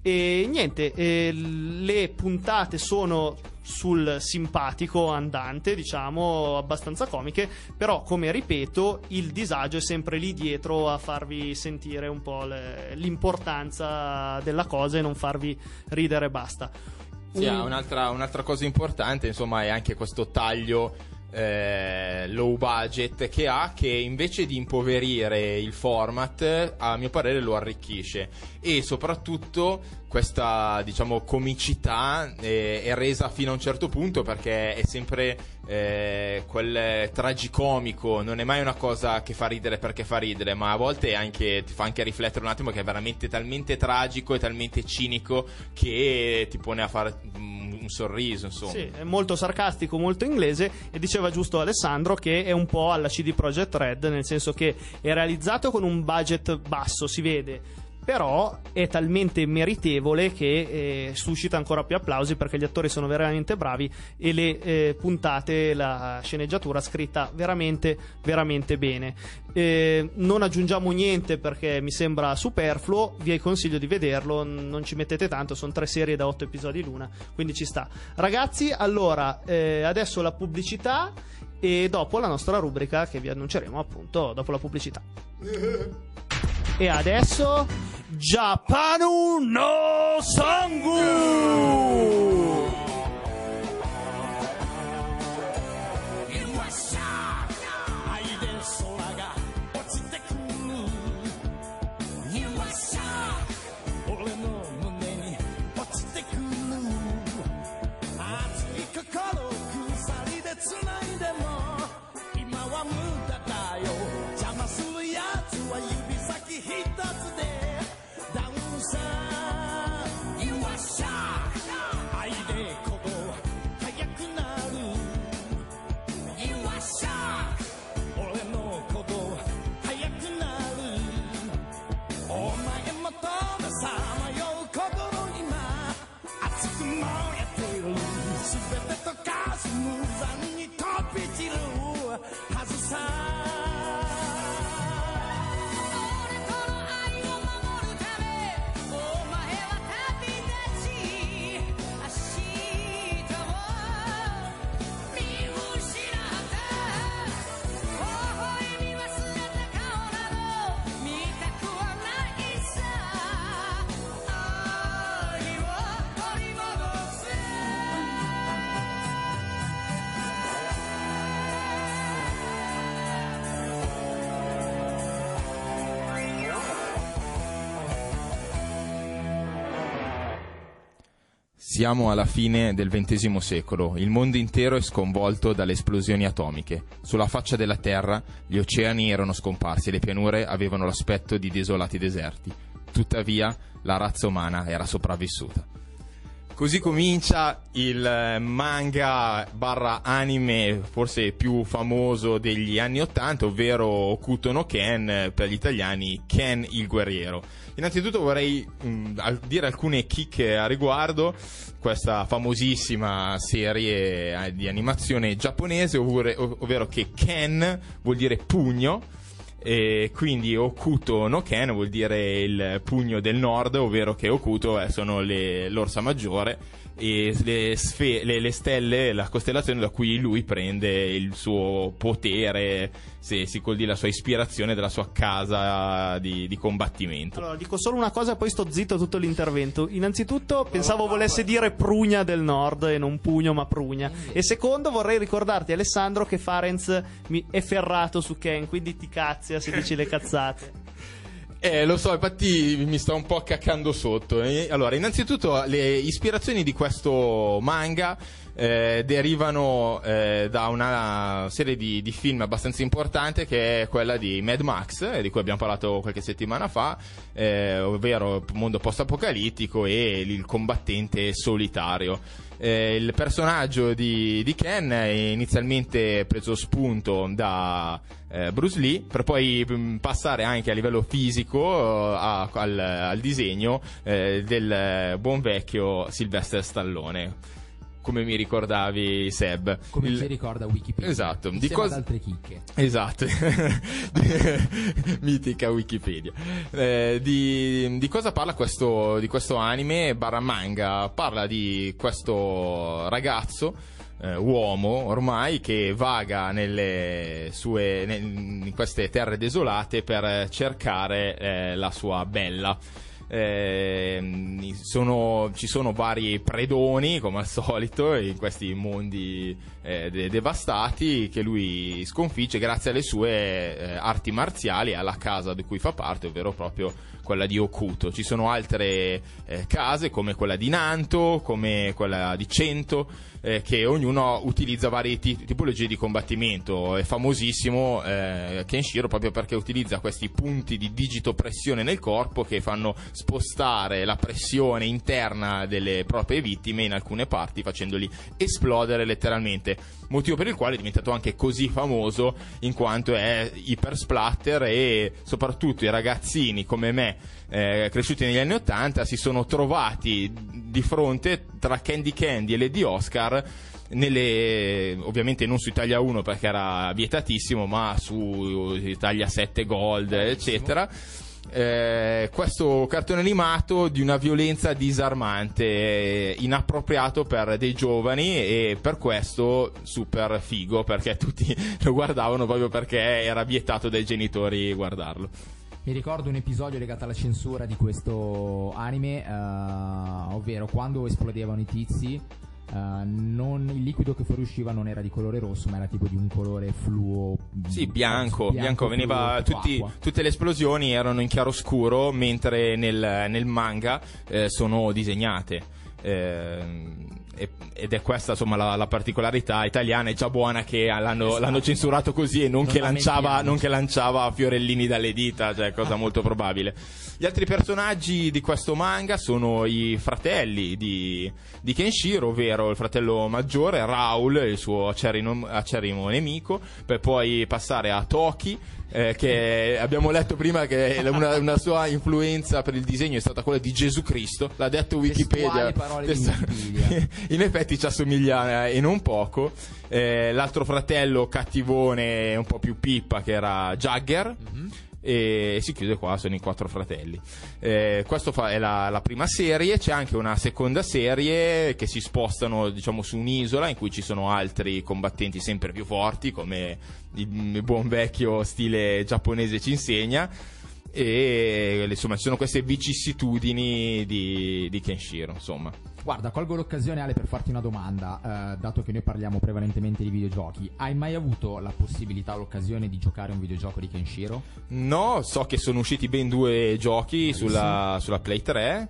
E niente, le puntate sono sul simpatico andante, diciamo, abbastanza comiche, però, come ripeto, il disagio è sempre lì dietro a farvi sentire un po' l'importanza della cosa e non farvi ridere e basta. Sì, un'altra cosa importante, insomma, è anche questo taglio low budget che invece di impoverire il format, a mio parere lo arricchisce, e soprattutto questa, diciamo, comicità è resa fino a un certo punto, perché è sempre quel tragicomico, non è mai una cosa che fa ridere perché fa ridere, ma a volte ti fa anche riflettere un attimo, che è veramente talmente tragico e talmente cinico che ti pone a fare un sorriso, insomma. Sì, è molto sarcastico, molto inglese, e diceva giusto Alessandro che è un po' alla CD Projekt Red, nel senso che è realizzato con un budget basso, si vede, però è talmente meritevole che suscita ancora più applausi, perché gli attori sono veramente bravi e le puntate, la sceneggiatura scritta veramente veramente bene. Non aggiungiamo niente perché mi sembra superfluo, vi consiglio di vederlo, non ci mettete tanto, sono 3 serie da 8 episodi l'una, quindi ci sta. Ragazzi, allora adesso la pubblicità e dopo la nostra rubrica che vi annunceremo appunto dopo la pubblicità. E adesso Japanu no Sangu! Siamo alla fine del XX secolo, il mondo intero è sconvolto dalle esplosioni atomiche. Sulla faccia della Terra gli oceani erano scomparsi e le pianure avevano l'aspetto di desolati deserti. Tuttavia, la razza umana era sopravvissuta. Così comincia il manga / anime forse più famoso degli anni 80, ovvero Hokuto no Ken, per gli italiani Ken il guerriero. Innanzitutto vorrei dire alcune chicche a riguardo questa famosissima serie di animazione giapponese, ovvero che Ken vuol dire pugno, e quindi Hokuto no Ken vuol dire il pugno del nord, ovvero che Hokuto sono l'orsa maggiore e le stelle, la costellazione da cui lui prende il suo potere, se si vuol dire la sua ispirazione della sua casa di combattimento. Allora, dico solo una cosa e poi sto zitto tutto l'intervento. Innanzitutto pensavo volesse dire Prugna del Nord e non Pugno ma Prugna. E secondo vorrei ricordarti, Alessandro, che Farenz mi è ferrato su Ken, quindi ti cazzia se dici le cazzate. Lo so, infatti mi sta un po' caccando sotto. Allora, innanzitutto le ispirazioni di questo manga derivano da una serie di film abbastanza importante, che è quella di Mad Max, di cui abbiamo parlato qualche settimana fa, ovvero mondo post-apocalittico e il combattente solitario. Il personaggio di Ken è inizialmente preso spunto da Bruce Lee, per poi passare anche a livello fisico al disegno del buon vecchio Sylvester Stallone. Come mi ricordavi, Seb, come ci ricorda Wikipedia. Esatto. Di cosa... altre chicche. Esatto. Mitica Wikipedia. Di cosa parla questo anime barra manga? Parla di questo ragazzo, uomo ormai, che vaga in queste terre desolate per cercare la sua bella. Ci sono vari predoni, come al solito, in questi mondi devastati, che lui sconfigge grazie alle sue arti marziali e alla casa di cui fa parte, ovvero proprio quella di Hokuto. Ci sono altre case, come quella di Nanto, come quella di Cento, che ognuno utilizza varie tipologie di combattimento. È famosissimo Kenshiro proprio perché utilizza questi punti di digitopressione nel corpo, che fanno spostare la pressione interna delle proprie vittime in alcune parti, facendoli esplodere letteralmente, motivo per il quale è diventato anche così famoso, in quanto è iper splatter, e soprattutto i ragazzini come me cresciuti negli anni 80 si sono trovati di fronte tra Candy Candy e Lady Oscar, ovviamente non su Italia 1 perché era vietatissimo, ma su Italia 7 Gold, eccetera. Questo cartone animato di una violenza disarmante, inappropriato per dei giovani, e per questo super figo, perché tutti lo guardavano proprio perché era vietato dai genitori guardarlo. Mi ricordo un episodio legato alla censura di questo anime, ovvero quando esplodevano i tizi, il liquido che fuoriusciva non era di colore rosso, ma era tipo di un colore fluo, sì, bianco veniva tutte le esplosioni erano in chiaroscuro, mentre nel manga sono disegnate, ed è questa, insomma, la particolarità italiana. È già buona che l'hanno censurato così, e non che lanciava fiorellini dalle dita, cioè cosa molto probabile. Gli altri personaggi di questo manga sono i fratelli di Kenshiro, ovvero il fratello maggiore Raul, il suo acerrimo nemico, per poi passare a Toki, che abbiamo letto prima che una sua influenza per il disegno è stata quella di Gesù Cristo, l'ha detto Wikipedia. In effetti ci assomiglia, e non poco. L'altro fratello cattivone, un po' più pippa, che era Jagger. Mm-hmm. E si chiude qua, sono i quattro fratelli. Questo è la prima serie. C'è anche una seconda serie che si spostano, diciamo, su un'isola in cui ci sono altri combattenti sempre più forti, come il buon vecchio stile giapponese ci insegna, e insomma ci sono queste vicissitudini di Kenshiro, insomma. Guarda, colgo l'occasione, Ale, per farti una domanda, dato che noi parliamo prevalentemente di videogiochi. Hai mai avuto la possibilità o l'occasione di giocare un videogioco di Kenshiro? No, so che sono usciti ben 2 giochi sulla Play 3,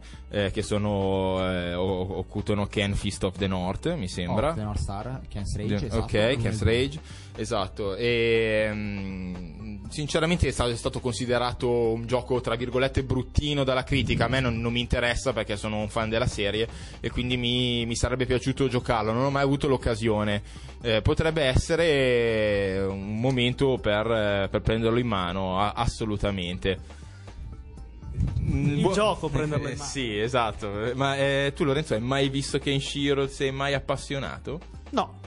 che sono Hokuto no Ken Fist of the North, mi sembra. The North Star, Ken's Rage, esatto. Ok, Ken's Rage, esatto. E sinceramente è stato considerato un gioco, tra virgolette, bruttino dalla critica. A me non mi interessa perché sono un fan della serie, e quindi mi sarebbe piaciuto giocarlo, non ho mai avuto l'occasione. Potrebbe essere un momento per prenderlo in mano, assolutamente. Gioco prenderlo in mano. Sì, esatto. Ma tu, Lorenzo, hai mai visto Kenshiro? Sei mai appassionato? No.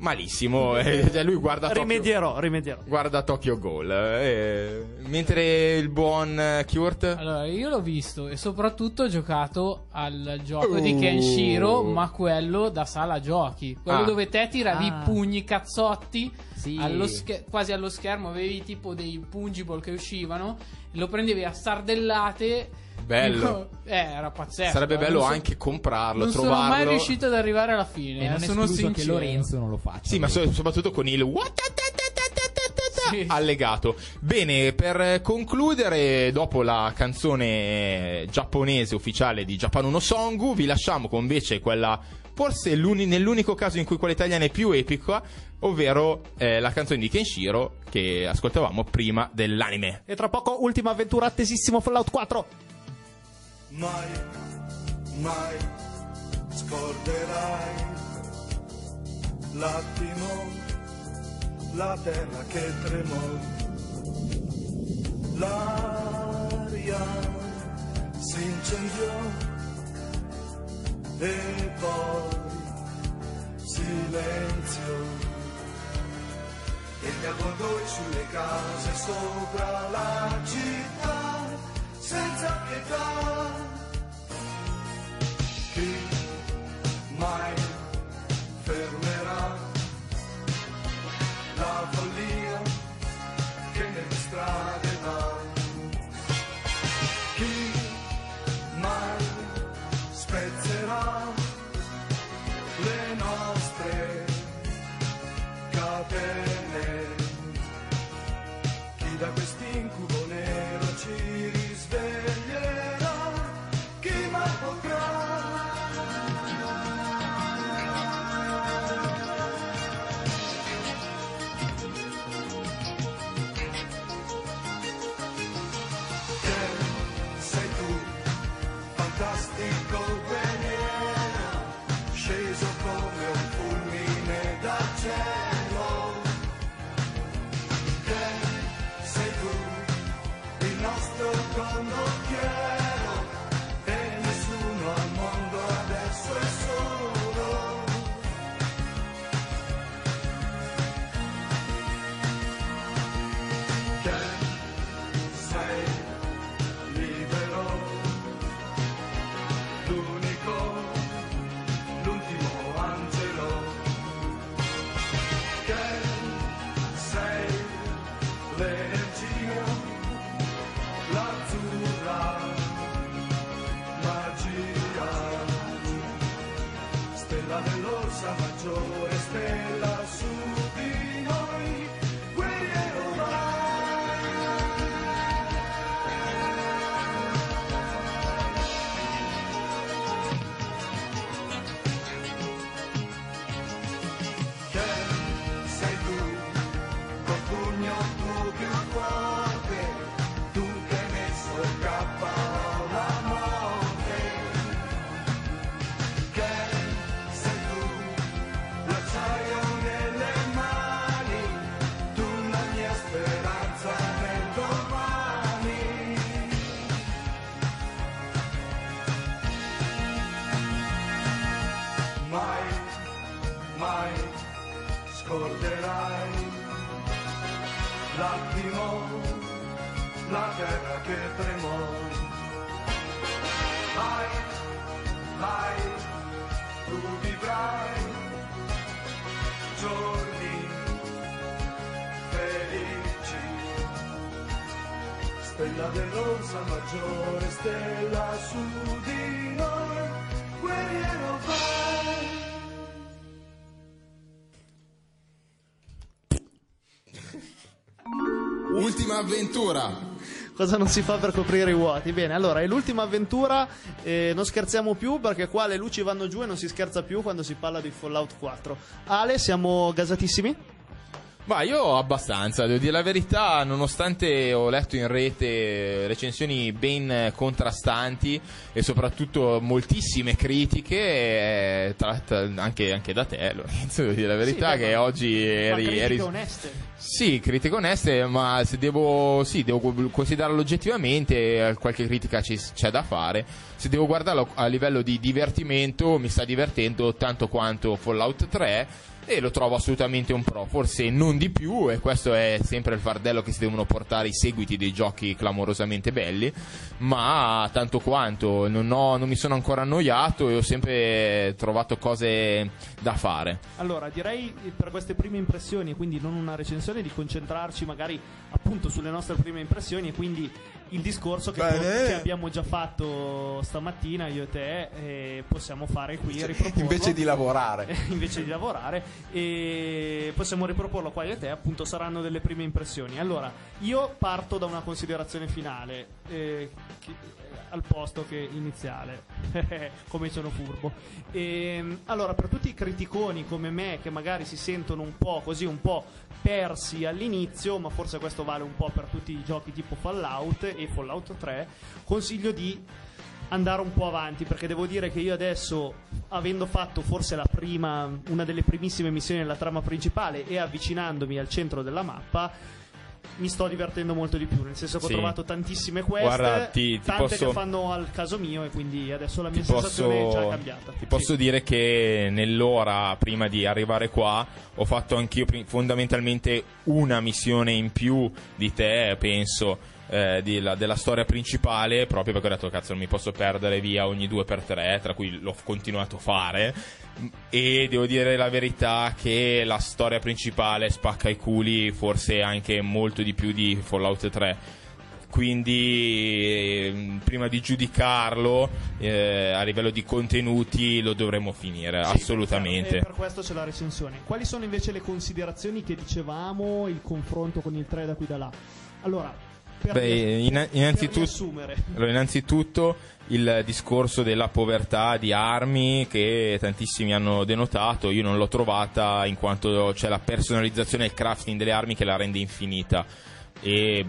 malissimo, lui guarda Tokyo, rimedierò. Guarda Tokyo Ghoul, mentre il buon Kurt, allora io l'ho visto e soprattutto ho giocato al gioco di Kenshiro, ma quello da sala giochi, quello dove te tiravi pugni, cazzotti, sì, quasi allo schermo, avevi tipo dei pungible che uscivano, lo prendevi a sardellate. Bello, era pazzesco. Sarebbe bello anche comprarlo, trovarlo. Non sono mai riuscito ad arrivare alla fine. Non sono sincero che Lorenzo non lo faccia. Sì, ma soprattutto con il allegato. Bene, per concludere, dopo la canzone giapponese ufficiale di Japan Uno Songu, vi lasciamo con invece quella, forse nell'unico caso in cui quella italiana è più epica, ovvero la canzone di Kenshiro che ascoltavamo prima dell'anime. E tra poco ultima avventura, attesissimo Fallout 4. Mai, mai scorderai l'attimo, la terra che tremò, l'aria si incendiò e poi silenzio. E gli avvoltoi sulle case sopra la città, senza pietà. Chi mai fermerà la follia che nelle strade va? Chi mai spezzerà le nostre catene? Chi da quest'incubo nero ci risveglierà? Chi mai potrà? Maggiore stella su di noi, guerriero mai. Che sei tu, col pugno tu più forte, tu che hai messo il capo. L'attimo, la terra che tremò. Mai, mai, tu vivrai giorni felici. Stella dell'onza maggiore, stella su di noi, guerriero vai. Ultima avventura. Cosa non si fa per coprire i vuoti? Bene, allora è l'ultima avventura, non scherziamo più perché qua le luci vanno giù e non si scherza più quando si parla di Fallout 4. Ale, siamo gasatissimi? Ma io abbastanza, devo dire la verità, nonostante ho letto in rete recensioni ben contrastanti e soprattutto moltissime critiche, anche da te, Lorenzo, devo dire la verità, sì, che oggi critiche oneste. Sì, critiche oneste, ma se devo considerarlo oggettivamente, qualche critica c'è da fare. Se devo guardarlo a livello di divertimento, mi sta divertendo tanto quanto Fallout 3. e lo trovo assolutamente un pro, forse non di più, e questo è sempre il fardello che si devono portare i seguiti dei giochi clamorosamente belli, ma tanto quanto non mi sono ancora annoiato e ho sempre trovato cose da fare. Allora direi, per queste prime impressioni, quindi non una recensione, di concentrarci magari appunto sulle nostre prime impressioni, e quindi il discorso che abbiamo già fatto stamattina io e te, possiamo fare qui, cioè, riproporlo invece di lavorare e possiamo riproporlo qua io e te, appunto saranno delle prime impressioni. Allora io parto da una considerazione finale, al posto che iniziale come sono furbo. Allora, per tutti i criticoni come me che magari si sentono un po' così, un po' persi all'inizio, ma forse questo vale un po' per tutti i giochi tipo Fallout e Fallout 3, consiglio di andare un po' avanti, perché devo dire che io adesso, avendo fatto forse una delle primissime missioni della trama principale e avvicinandomi al centro della mappa, mi sto divertendo molto di più, nel senso che ho trovato tantissime quest, guarda, tante che fanno al caso mio, e quindi adesso la mia sensazione è già cambiata. Posso dire che nell'ora prima di arrivare qua ho fatto anch'io fondamentalmente una missione in più di te, penso, della storia principale, proprio perché ho detto cazzo non mi posso perdere via ogni 2x3, tra cui l'ho continuato a fare, e devo dire la verità che la storia principale spacca i culi forse anche molto di più di Fallout 3, quindi prima di giudicarlo a livello di contenuti lo dovremo finire, sì, assolutamente. Per questo c'è la recensione. Quali sono invece le considerazioni che dicevamo, il confronto con il 3 da qui da là? Allora, innanzitutto il discorso della povertà di armi che tantissimi hanno denotato, io non l'ho trovata, in quanto c'è la personalizzazione e il crafting delle armi che la rende infinita. E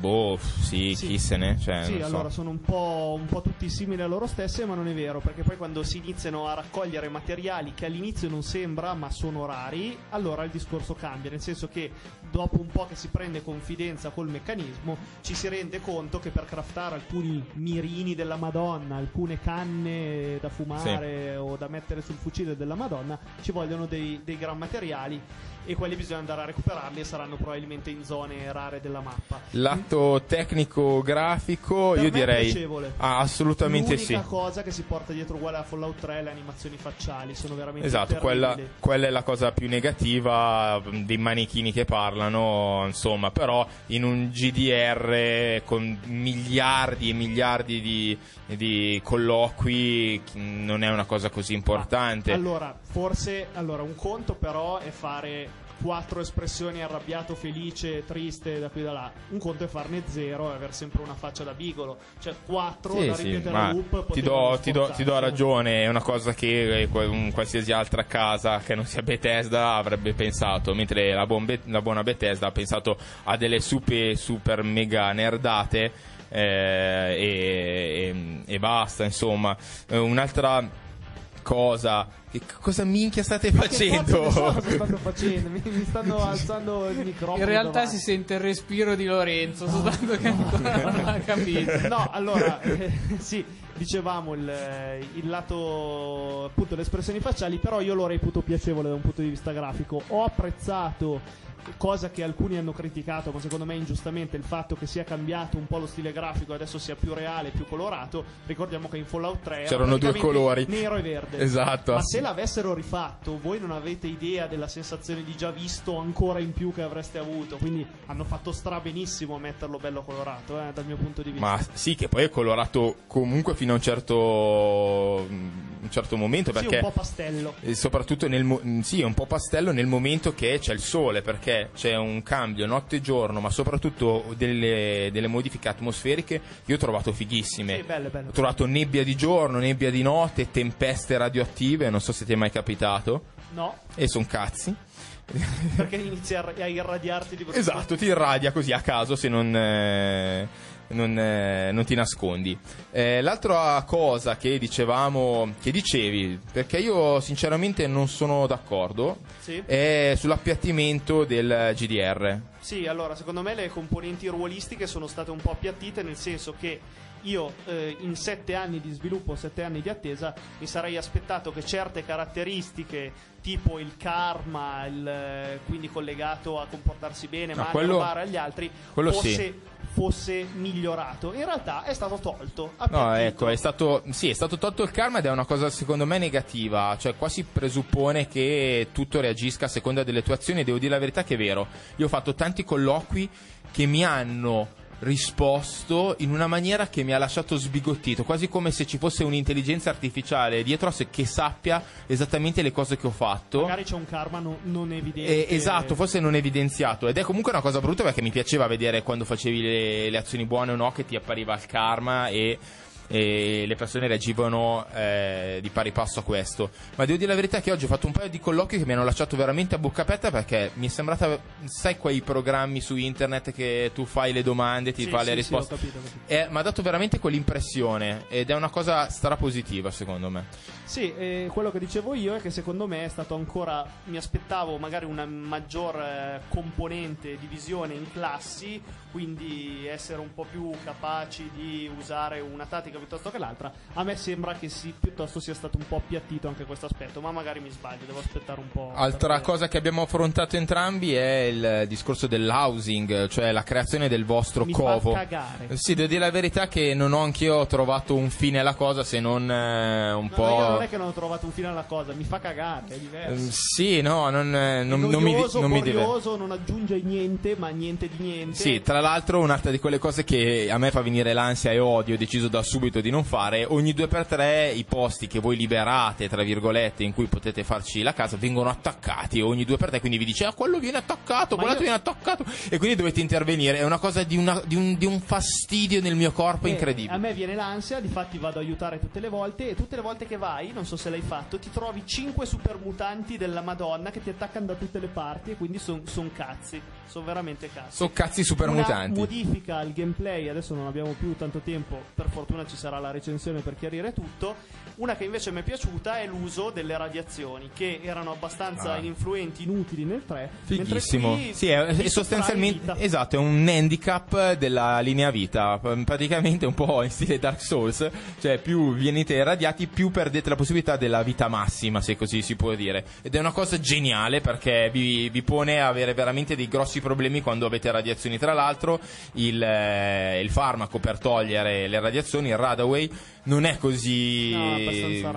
chi se ne, cioè, sì, allora sono un po' tutti simili a loro stesse, ma non è vero, perché poi quando si iniziano a raccogliere materiali che all'inizio non sembra ma sono rari, allora il discorso cambia, nel senso che dopo un po' che si prende confidenza col meccanismo ci si rende conto che per craftare alcuni mirini della Madonna, alcune canne da fumare o da mettere sul fucile della Madonna, ci vogliono dei gran materiali, e quelli bisogna andare a recuperarli e saranno probabilmente in zone rare della mappa. Lato tecnico grafico per io direi assolutamente l'unica cosa che si porta dietro uguale a Fallout 3, le animazioni facciali sono veramente quella è la cosa più negativa, dei manichini che parlano, insomma, però in un GDR con miliardi e miliardi di colloqui non è una cosa così importante. Allora un conto però è fare 4 espressioni arrabbiato, felice, triste da qui da là, un conto è farne 0 e aver sempre una faccia da bigolo, cioè 4 da ripetere a loop. Ti do ragione, è una cosa che qualsiasi altra casa che non sia Bethesda avrebbe pensato, mentre la buona Bethesda ha pensato a delle super mega nerdate e basta, insomma. Un'altra cosa, che cosa minchia state facendo? Mi stanno alzando il microfono. In realtà davanti. Si sente il respiro di Lorenzo, soltanto che ancora non ha capito. No, allora, sì, dicevamo il lato, appunto, le espressioni facciali, però io l'ho reputo piacevole da un punto di vista grafico. Ho apprezzato, cosa che alcuni hanno criticato ma secondo me ingiustamente, il fatto che sia cambiato un po' lo stile grafico, adesso sia più reale, più colorato. Ricordiamo che in Fallout 3 c'erano 2 colori, nero e verde, esatto, ma se l'avessero rifatto voi non avete idea della sensazione di già visto ancora in più che avreste avuto, quindi hanno fatto strabenissimo a metterlo bello colorato, dal mio punto di vista. Ma sì, che poi è colorato comunque fino a un certo momento, perché un po' pastello, soprattutto è un po' pastello nel momento che c'è il sole, perché c'è un cambio notte e giorno, ma soprattutto delle modifiche atmosferiche che ho trovato fighissime. Sì, bello. Ho trovato nebbia di giorno, nebbia di notte, tempeste radioattive, non so se ti è mai capitato. No. E son cazzi. Perché inizia a irradiarti di brutto. Esatto, ti irradia così a caso se non non ti nascondi. L'altra cosa che dicevamo, che dicevi, perché io sinceramente non sono d'accordo, sì, è sull'appiattimento del GDR. Sì, allora secondo me le componenti ruolistiche sono state un po' appiattite, nel senso che io in 7 anni di sviluppo, 7 anni di attesa, mi sarei aspettato che certe caratteristiche tipo il karma, quindi collegato a comportarsi bene, ma anche a rubare agli altri, fosse migliorato. In realtà è stato tolto. No, ecco, è stato tolto il karma, ed è una cosa secondo me negativa. Cioè, qua si presuppone che tutto reagisca a seconda delle tue azioni. Devo dire la verità che è vero. Io ho fatto tanti colloqui che mi hanno risposto in una maniera che mi ha lasciato sbigottito, quasi come se ci fosse un'intelligenza artificiale dietro che sappia esattamente le cose che ho fatto. Magari c'è un karma non evidente. Esatto, forse non evidenziato, ed è comunque una cosa brutta, perché mi piaceva vedere quando facevi le azioni buone o no che ti appariva il karma e le persone reagivano di pari passo a questo. Ma devo dire la verità che oggi ho fatto un paio di colloqui che mi hanno lasciato veramente a bocca aperta, perché mi è sembrata, sai, quei programmi su internet che tu fai le domande, ti fa le risposte. Sì, mi ha dato veramente quell'impressione, ed è una cosa strapositiva secondo me. Sì, quello che dicevo io è che secondo me è stato ancora, mi aspettavo magari una maggior componente di visione in classi, quindi essere un po' più capaci di usare una tattica piuttosto che l'altra. A me sembra che piuttosto sia stato un po' appiattito anche questo aspetto, ma magari mi sbaglio, devo aspettare un po'. Altra cosa che abbiamo affrontato entrambi è il discorso dell'housing, cioè la creazione del vostro covo. Mi fa cagare. Sì, devo dire la verità che non ho anch'io trovato un fine alla cosa, se non po'. Io non è che non ho trovato un fine alla cosa, mi fa cagare, è diverso. Sì, no, non mi diverto. Non aggiunge niente, ma niente di niente. Sì, tra l'altro un'altra di quelle cose che a me fa venire l'ansia e odio, ho deciso da subito di non fare. Ogni 2x3 i posti che voi liberate, tra virgolette, in cui potete farci la casa, vengono attaccati ogni 2x3, quindi vi dice quello viene attaccato, viene attaccato, e quindi dovete intervenire. È una cosa di un fastidio nel mio corpo incredibile. A me viene l'ansia, difatti vado ad aiutare tutte le volte, e tutte le volte che vai, non so se l'hai fatto, ti trovi 5 supermutanti della Madonna che ti attaccano da tutte le parti, e quindi son cazzi, sono veramente cazzi. Sono cazzi supermutanti. Una modifica al gameplay, adesso non abbiamo più tanto tempo, per fortuna ci sarà la recensione per chiarire tutto. Una che invece mi è piaciuta è l'uso delle radiazioni, che erano abbastanza ininfluenti, inutili nel 3. Fighissimo. Sì, è sostanzialmente esatto, è un handicap della linea vita, praticamente un po' in stile Dark Souls, cioè più venite radiati più perdete la possibilità della vita massima, se così si può dire, ed è una cosa geniale perché vi pone a avere veramente dei grossi problemi quando avete radiazioni. Tra l'altro il farmaco per togliere le radiazioni, il Radaway, non è così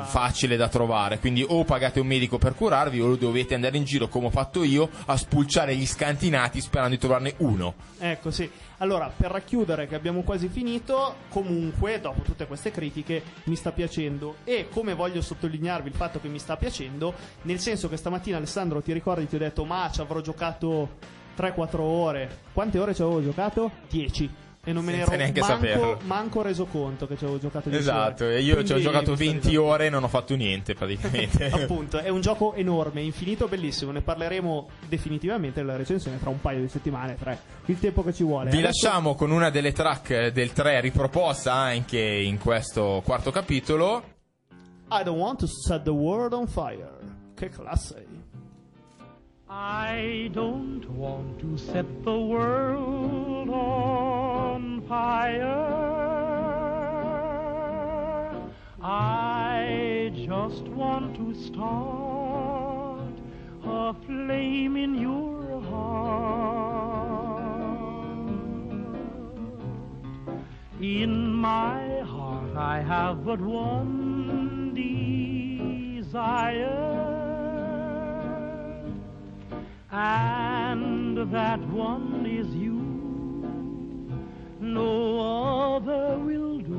facile da trovare, quindi o pagate un medico per curarvi o dovete andare in giro, come ho fatto io, a spulciare gli scantinati sperando di trovarne uno. Ecco, sì. Allora, per racchiudere, che abbiamo quasi finito, comunque dopo tutte queste critiche mi sta piacendo, e come voglio sottolinearvi il fatto che mi sta piacendo, nel senso che stamattina, Alessandro, ti ricordi, ti ho detto ma ci avrò giocato 3-4 ore. Quante ore ci avevo giocato? 10. E non me ne ero manco reso conto che ci avevo giocato 10 ore. Io quindi ci ho giocato 20 ore e non ho fatto niente praticamente. Appunto, è un gioco enorme, infinito, bellissimo. Ne parleremo definitivamente nella recensione tra un paio di settimane, 3, il tempo che ci vuole. Vi lasciamo con una delle track del 3 riproposta anche in questo quarto capitolo, I Don't Want to Set the World on Fire. Che classe. I don't want to set the world on fire. I just want to start a flame in your heart. In my heart I have but one desire, and that one is you. No other will do.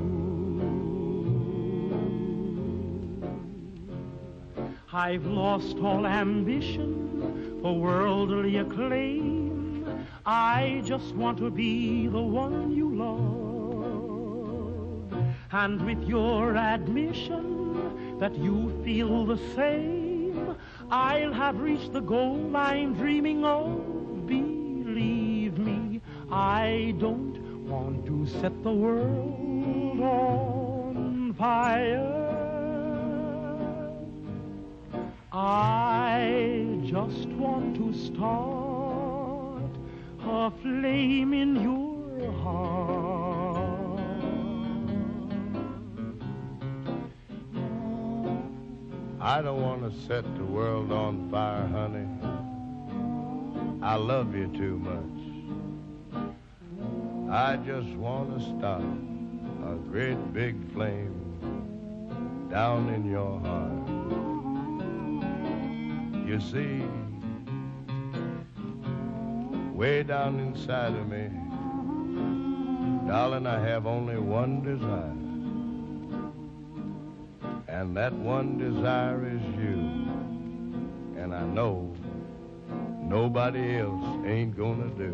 I've lost all ambition for worldly acclaim. I just want to be the one you love. And with your admission that you feel the same, I'll have reached the goal I'm dreaming of. Believe me, I don't want bound to set the world on fire. I just want to start a flame in your heart. I don't want to set the world on fire, honey. I love you too much. I just want to start a great big flame down in your heart. You see, way down inside of me, darling, I have only one desire. And that one desire is you. And I know nobody else ain't gonna do.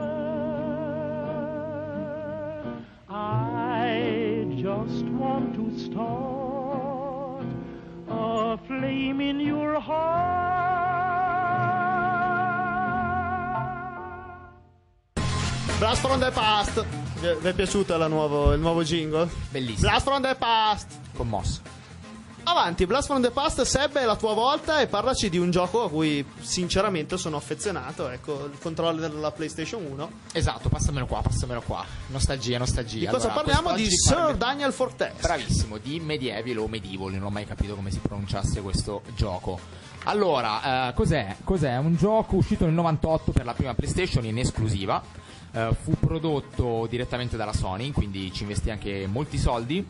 I just want to start a flame in your heart. Blast from the past. Vi è piaciuto il nuovo jingle? Bellissimo. Blast from the past. Commosso. Avanti, Blast from the past. Seb, è la tua volta e parlaci di un gioco a cui sinceramente sono affezionato. Ecco, il controller della PlayStation 1. Esatto, passamelo qua. Nostalgia. Di cosa parliamo? Di Sir Daniel Fortes. Bravissimo, di Medieval o Medieval, non ho mai capito come si pronunciasse questo gioco. Allora, cos'è? Un gioco uscito nel 98 per la prima PlayStation in esclusiva. Fu prodotto direttamente dalla Sony, quindi ci investì anche molti soldi.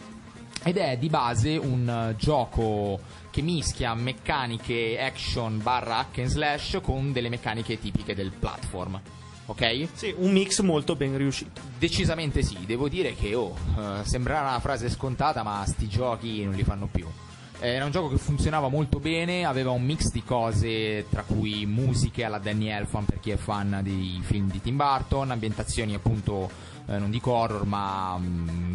Ed è di base un gioco che mischia meccaniche action / hack and slash con delle meccaniche tipiche del platform. Ok? Sì, un mix molto ben riuscito. Decisamente sì, devo dire che sembrerà una frase scontata, ma sti giochi non li fanno più. Era un gioco che funzionava molto bene, aveva un mix di cose, tra cui musiche alla Danny Elfman per chi è fan dei film di Tim Burton, ambientazioni appunto... non dico horror, ma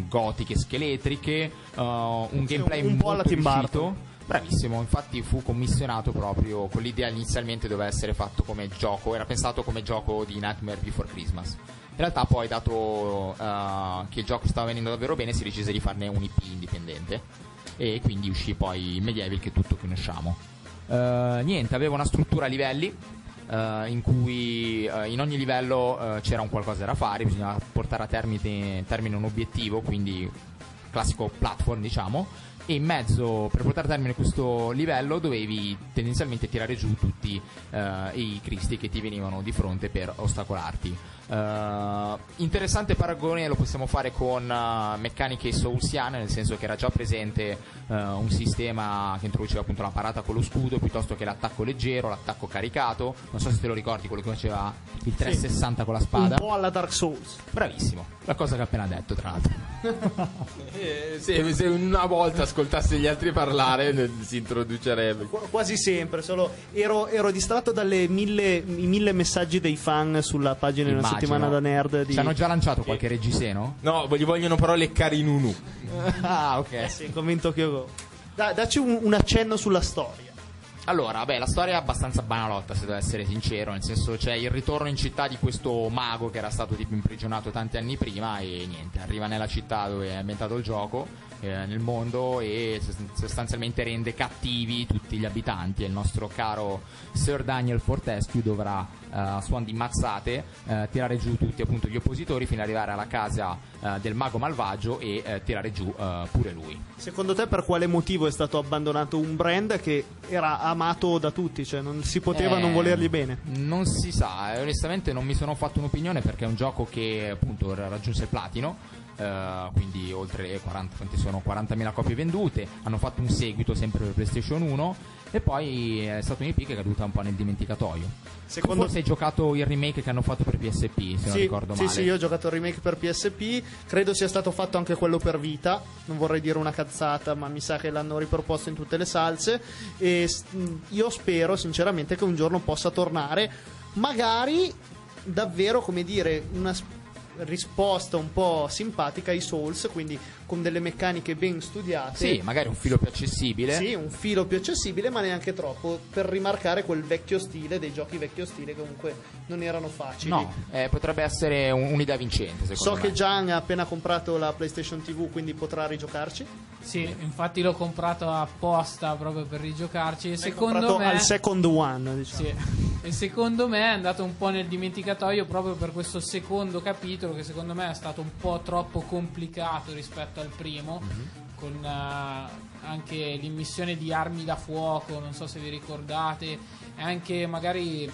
gotiche, scheletriche, un gameplay un po' alla Tim Burton. Bravissimo, infatti fu commissionato proprio con l'idea, inizialmente doveva essere fatto come gioco, era pensato come gioco di Nightmare Before Christmas. In realtà poi, dato che il gioco stava venendo davvero bene, si decise di farne un IP indipendente e quindi uscì poi Medieval, che tutto conosciamo. Aveva una struttura a livelli, in cui in ogni livello c'era un qualcosa da fare, bisognava portare a termine un obiettivo, quindi classico platform, diciamo, e in mezzo, per portare a termine questo livello, dovevi tendenzialmente tirare giù tutti i cristi che ti venivano di fronte per ostacolarti. Interessante paragone lo possiamo fare con meccaniche soulsiane, nel senso che era già presente un sistema che introduceva appunto la parata con lo scudo piuttosto che l'attacco leggero, l'attacco caricato. Non so se te lo ricordi, quello che faceva il 360 con la spada, un po' alla Dark Souls. Bravissimo, la cosa che ho appena detto, tra l'altro. Se una volta ascoltassi gli altri parlare si introducerebbe. Quasi sempre, solo ero distratto dalle i mille messaggi dei fan sulla pagina Una Settimana da Nerd. Ci hanno già lanciato qualche reggiseno? No, gli vogliono parole carinunu. Ah, ok. Sì, commento Kyogo. Dacci un accenno sulla storia. Allora, la storia è abbastanza banalotta, se devo essere sincero, nel senso c'è il ritorno in città di questo mago che era stato tipo imprigionato tanti anni prima e niente, arriva nella città dove è ambientato il gioco, nel mondo, e sostanzialmente rende cattivi tutti gli abitanti, e il nostro caro Sir Daniel Fortescue dovrà a suon di mazzate tirare giù tutti appunto gli oppositori fino ad arrivare alla casa del mago malvagio e tirare giù pure lui. Secondo te per quale motivo è stato abbandonato un brand che era amato da tutti, cioè non si poteva non volergli bene? Non si sa, onestamente non mi sono fatto un'opinione, perché è un gioco che appunto raggiunse il platino, quindi oltre 40.000 copie vendute. Hanno fatto un seguito sempre per PlayStation 1 e poi è stato un IP che è caduta un po' nel dimenticatoio. Secondo... Forse hai giocato il remake che hanno fatto per PSP, se sì, non ricordo male. Sì, io ho giocato il remake per PSP. Credo sia stato fatto anche quello per Vita. Non vorrei dire una cazzata, ma mi sa che l'hanno riproposto in tutte le salse. E io spero sinceramente che un giorno possa tornare. Magari davvero, come dire, una risposta un po' simpatica ai Souls, quindi con delle meccaniche ben studiate. Sì, magari un filo più accessibile. Sì, un filo più accessibile, ma neanche troppo, per rimarcare quel vecchio stile dei giochi vecchio stile che comunque non erano facili. No, potrebbe essere un'idea vincente, secondo me. So che Gian ha appena comprato la PlayStation TV, quindi potrà rigiocarci. Sì, infatti l'ho comprato apposta proprio per rigiocarci. L'hai comprato al second one, diciamo. Sì. E secondo me è andato un po' nel dimenticatoio proprio per questo secondo capitolo, che secondo me è stato un po' troppo complicato rispetto al primo, con anche l'immissione di armi da fuoco, non so se vi ricordate, e anche magari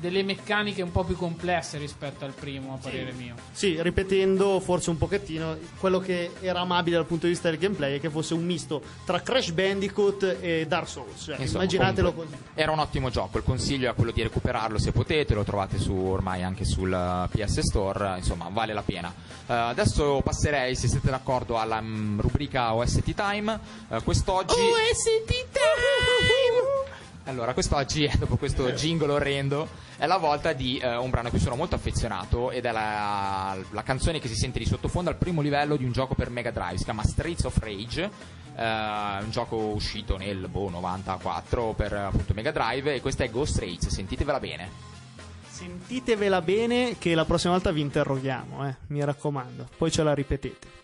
delle meccaniche un po' più complesse rispetto al primo, a parere mio. Sì, ripetendo forse un pochettino, quello che era amabile dal punto di vista del gameplay è che fosse un misto tra Crash Bandicoot e Dark Souls. Cioè, insomma, immaginatelo così. Era un ottimo gioco, il consiglio è quello di recuperarlo se potete, lo trovate su ormai anche sul PS Store, insomma vale la pena. Adesso passerei, se siete d'accordo, alla rubrica OST Time. Quest'oggi... OST Time! Allora, quest'oggi, dopo questo jingle orrendo, è la volta di un brano a cui sono molto affezionato, ed è la canzone che si sente di sottofondo al primo livello di un gioco per Mega Drive, si chiama Streets of Rage, un gioco uscito nel 94 per appunto Mega Drive, e questa è Ghost Rage, sentitevela bene. Sentitevela bene, che la prossima volta vi interroghiamo, mi raccomando, poi ce la ripetete.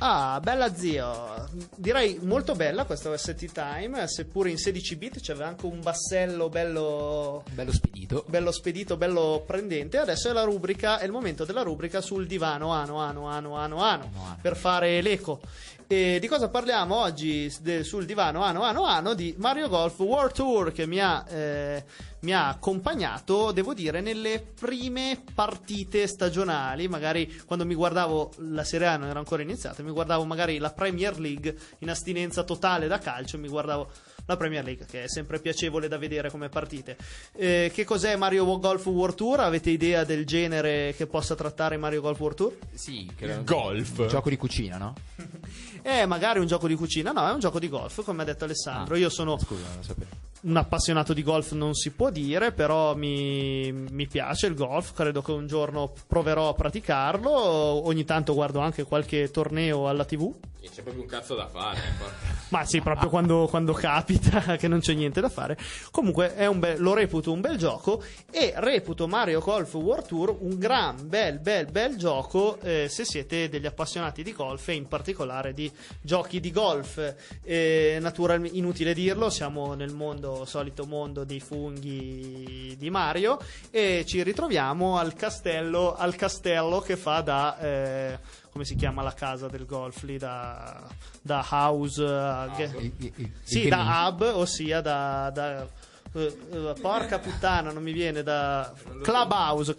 Ah, bella zio, direi molto bella questa OST Time, seppure in 16 bit c'aveva anche un bassello bello spedito, bello prendente. Adesso è la rubrica, è il momento della rubrica sul divano, ano, per fare l'eco. E di cosa parliamo oggi sul divano ano? Di Mario Golf World Tour, che mi ha accompagnato, devo dire, nelle prime partite stagionali. Magari quando mi guardavo la Serie A non era ancora iniziata, mi guardavo magari la Premier League in astinenza totale da calcio, mi guardavo la Premier League, che è sempre piacevole da vedere come partite. Che cos'è Mario Golf World Tour? Avete idea del genere che possa trattare Mario Golf World Tour? Sì, credo. Golf, gioco di cucina, no? Magari un gioco di cucina, no, è un gioco di golf, come ha detto Alessandro. Io sono un appassionato di golf, non si può dire, però mi piace il golf, credo che un giorno proverò a praticarlo. Ogni tanto guardo anche qualche torneo alla TV. E c'è proprio un cazzo da fare. Ma sì, proprio quando capita che non c'è niente da fare. Comunque è lo reputo un bel gioco, e reputo Mario Golf World Tour un gran bel gioco, se siete degli appassionati di golf e in particolare di giochi di golf. Naturalmente, inutile dirlo, siamo nel solito mondo dei funghi di Mario, e ci ritroviamo al castello che fa da... come si chiama la casa del golf lì, da house, sì, da hub, ossia da porca puttana, non mi viene, da clubhouse,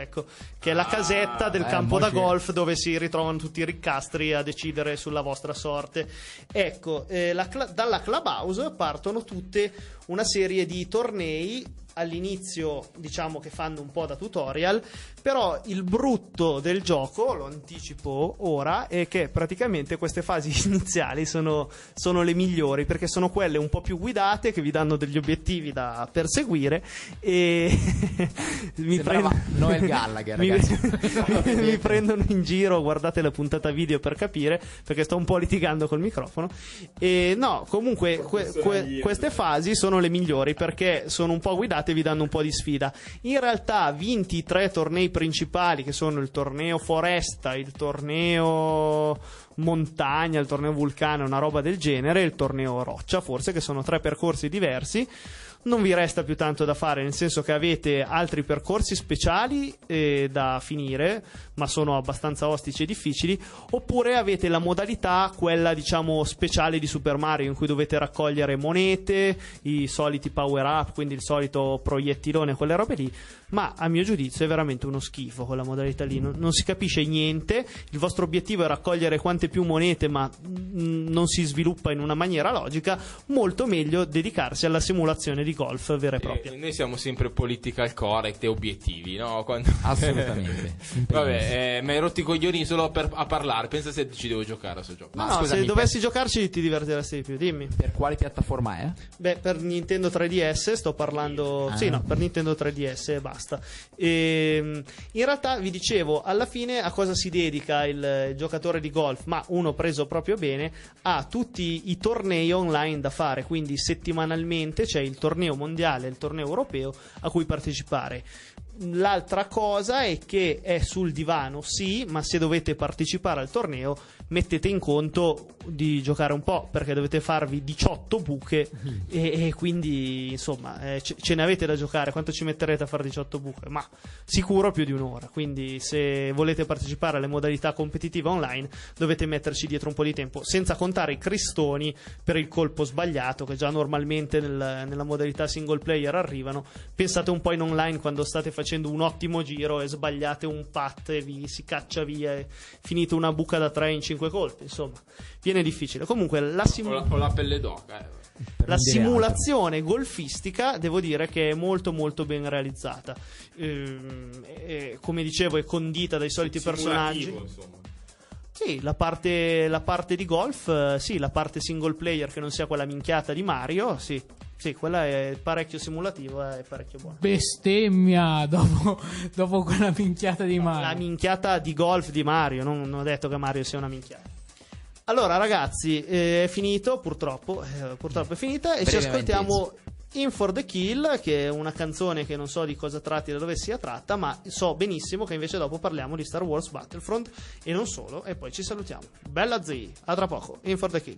ecco, che è la casetta del campo da golf dove si ritrovano tutti i riccastri a decidere sulla vostra sorte. Ecco, dalla clubhouse partono tutte una serie di tornei. All'inizio, diciamo che fanno un po' da tutorial, però il brutto del gioco, lo anticipo ora, è che praticamente queste fasi iniziali sono le migliori, perché sono quelle un po' più guidate, che vi danno degli obiettivi da perseguire, e Noel Gallagher, ragazzi. Mi prendono in giro, guardate la puntata video per capire, perché sto un po' litigando col microfono. E no, comunque queste fasi sono le migliori, perché sono un po' guidate, vi danno un po' di sfida. In realtà, vinti i tre tornei principali, che sono il torneo foresta, il torneo montagna, il torneo vulcano, una roba del genere, il torneo roccia, forse, che sono tre percorsi diversi, non vi resta più tanto da fare, nel senso che avete altri percorsi speciali da finire, ma sono abbastanza ostici e difficili, oppure avete la modalità, quella diciamo speciale di Super Mario, in cui dovete raccogliere monete, i soliti power up, quindi il solito proiettilone, quelle robe lì. Ma a mio giudizio è veramente uno schifo quella modalità lì, non si capisce niente, il vostro obiettivo è raccogliere quante più monete, ma non si sviluppa in una maniera logica. Molto meglio dedicarsi alla simulazione di golf vera e propria. Noi siamo sempre political correct e obiettivi, no? Assolutamente. Vabbè, mi hai rotto i coglioni solo a parlare, pensa se ci devo giocare a questo gioco. Ma no, scusami, se dovessi giocarci ti divertiresti di più. Dimmi, per quale piattaforma è? Beh, per Nintendo 3DS sto parlando. Sì, no, per Nintendo 3DS e basta. In realtà vi dicevo, alla fine a cosa si dedica il giocatore di golf, ma uno preso proprio bene, ha tutti i tornei online da fare, quindi settimanalmente c'è il torneo mondiale, il torneo europeo a cui partecipare. L'altra cosa è che è sul divano, sì, ma se dovete partecipare al torneo mettete in conto di giocare un po', perché dovete farvi 18 buche e quindi insomma ce ne avete da giocare. Quanto ci metterete a fare 18 buche? Ma sicuro più di un'ora, quindi se volete partecipare alle modalità competitive online dovete metterci dietro un po' di tempo, senza contare i cristoni per il colpo sbagliato, che già normalmente nella modalità single player arrivano. Pensate un po' in online, quando state facendo un ottimo giro e sbagliate un pat e vi si caccia via e finite una buca da 3 in 5 colpi, insomma viene difficile. Comunque la pelle d'oca, la simulazione golfistica devo dire che è molto molto ben realizzata, come dicevo è condita dai soliti personaggi, insomma. Sì, la parte di golf, sì, la parte single player che non sia quella minchiata di Mario, sì. Sì, quella è parecchio simulativa, è parecchio buona. Bestemmia dopo quella minchiata di Mario. La minchiata di golf di Mario, non ho detto che Mario sia una minchiata. Allora ragazzi, è finito, purtroppo è finita, e ci ascoltiamo In for the Kill, che è una canzone che non so di cosa tratti, da dove sia tratta, ma so benissimo che invece dopo parliamo di Star Wars Battlefront e non solo, e poi ci salutiamo. Bella zii, a tra poco, In for the Kill.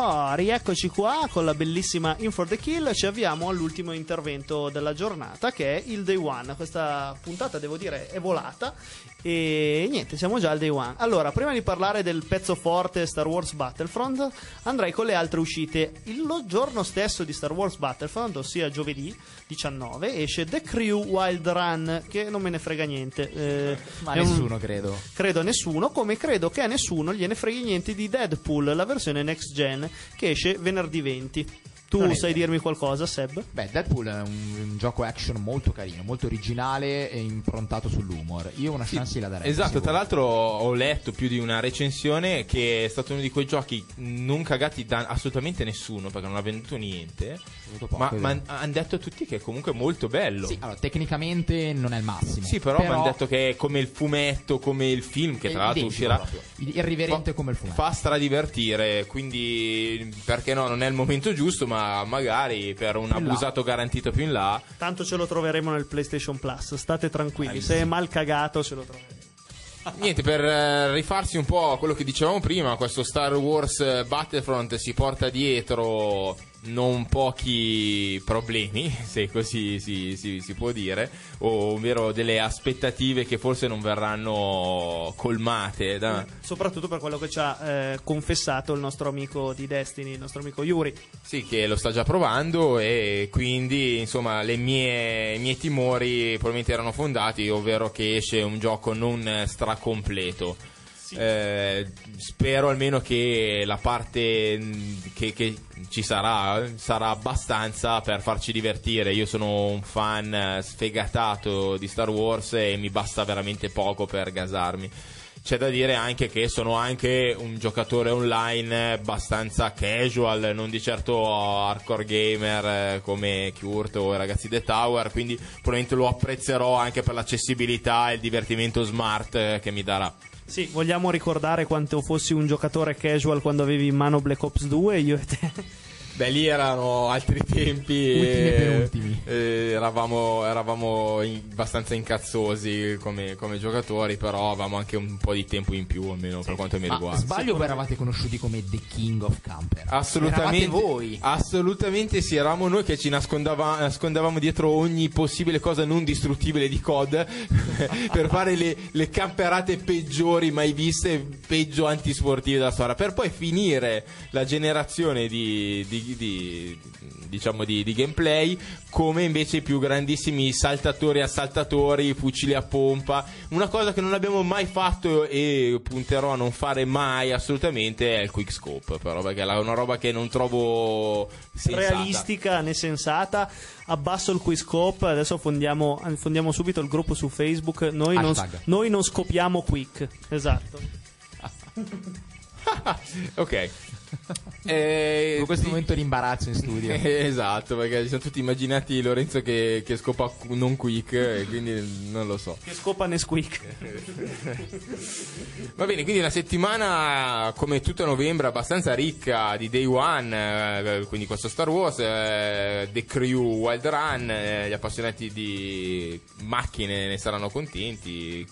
Oh, rieccoci qua con la bellissima In for the Kill. Ci avviamo all'ultimo intervento della giornata, che è il Day One. Questa puntata, devo dire, è volata. E niente, siamo già al Day One. Allora, prima di parlare del pezzo forte Star Wars Battlefront, andrei con le altre uscite. Lo giorno stesso di Star Wars Battlefront, ossia giovedì 19, esce The Crew Wild Run, che non me ne frega niente, ma nessuno credo nessuno, come credo che a nessuno gliene freghi niente di Deadpool, la versione next gen, che esce venerdì 20. Tu sai dirmi qualcosa, Seb? Beh, Deadpool è un gioco action molto carino, molto originale e improntato sull'humor. Io una chance la darei. Esatto, sicuro. Tra l'altro ho letto più di una recensione che è stato uno di quei giochi non cagati da assolutamente nessuno, perché non ha venduto niente, poco, ma hanno detto a tutti che è comunque molto bello. Sì, allora tecnicamente non è il massimo. Sì, però... mi hanno detto che è come il fumetto, come il film, che tra l'altro uscirà irriverente come il fumetto. Fa stradivertire, quindi perché no, non è il momento giusto, ma magari per un abusato garantito più in là. Tanto ce lo troveremo nel PlayStation Plus, state tranquilli, se è mal cagato ce lo troveremo. Niente, per rifarsi un po' quello che dicevamo prima, questo Star Wars Battlefront si porta dietro non pochi problemi, se così si può dire, ovvero delle aspettative che forse non verranno colmate da... soprattutto per quello che ci ha confessato il nostro amico di Destiny, il nostro amico Yuri, sì, che lo sta già provando, e quindi insomma le i miei timori probabilmente erano fondati, ovvero che esce un gioco non stracompleto. Sì. Spero almeno che la parte che ci sarà abbastanza per farci divertire. Io sono un fan sfegatato di Star Wars e mi basta veramente poco per gasarmi. C'è da dire anche che sono anche un giocatore online abbastanza casual, non di certo hardcore gamer come Kurt o i ragazzi The Tower, quindi probabilmente lo apprezzerò anche per l'accessibilità e il divertimento smart che mi darà. Sì, vogliamo ricordare quanto fossi un giocatore casual quando avevi in mano Black Ops 2, io e te? Beh, lì erano altri tempi, ultimi. Eravamo abbastanza incazzosi come giocatori, però avevamo anche un po' di tempo in più, almeno sì, per quanto mi riguarda. Sbaglio, voi eravate conosciuti come The King of Camper? Assolutamente, voi. Assolutamente sì, eravamo noi che ci nascondevamo dietro ogni possibile cosa non distruttibile di COD per fare le camperate peggiori mai viste, peggio antisportive della storia, per poi finire la generazione di gameplay come invece i più grandissimi saltatori, assaltatori, fucili a pompa. Una cosa che non abbiamo mai fatto e punterò a non fare mai assolutamente è il quickscope, però, perché è una roba che non trovo sensata, realistica né sensata. Abbasso il quickscope, adesso fondiamo subito il gruppo su Facebook. Noi non scopiamo quick, esatto. Ok. In questo momento l'imbarazzo in studio. Esatto, perché ci sono tutti immaginati Lorenzo che scopa non quick, e quindi non lo so. Che scopa né squeak. Va bene, quindi la settimana come tutto novembre abbastanza ricca di Day One, quindi questo Star Wars, The Crew Wild Run, gli appassionati di macchine ne saranno contenti.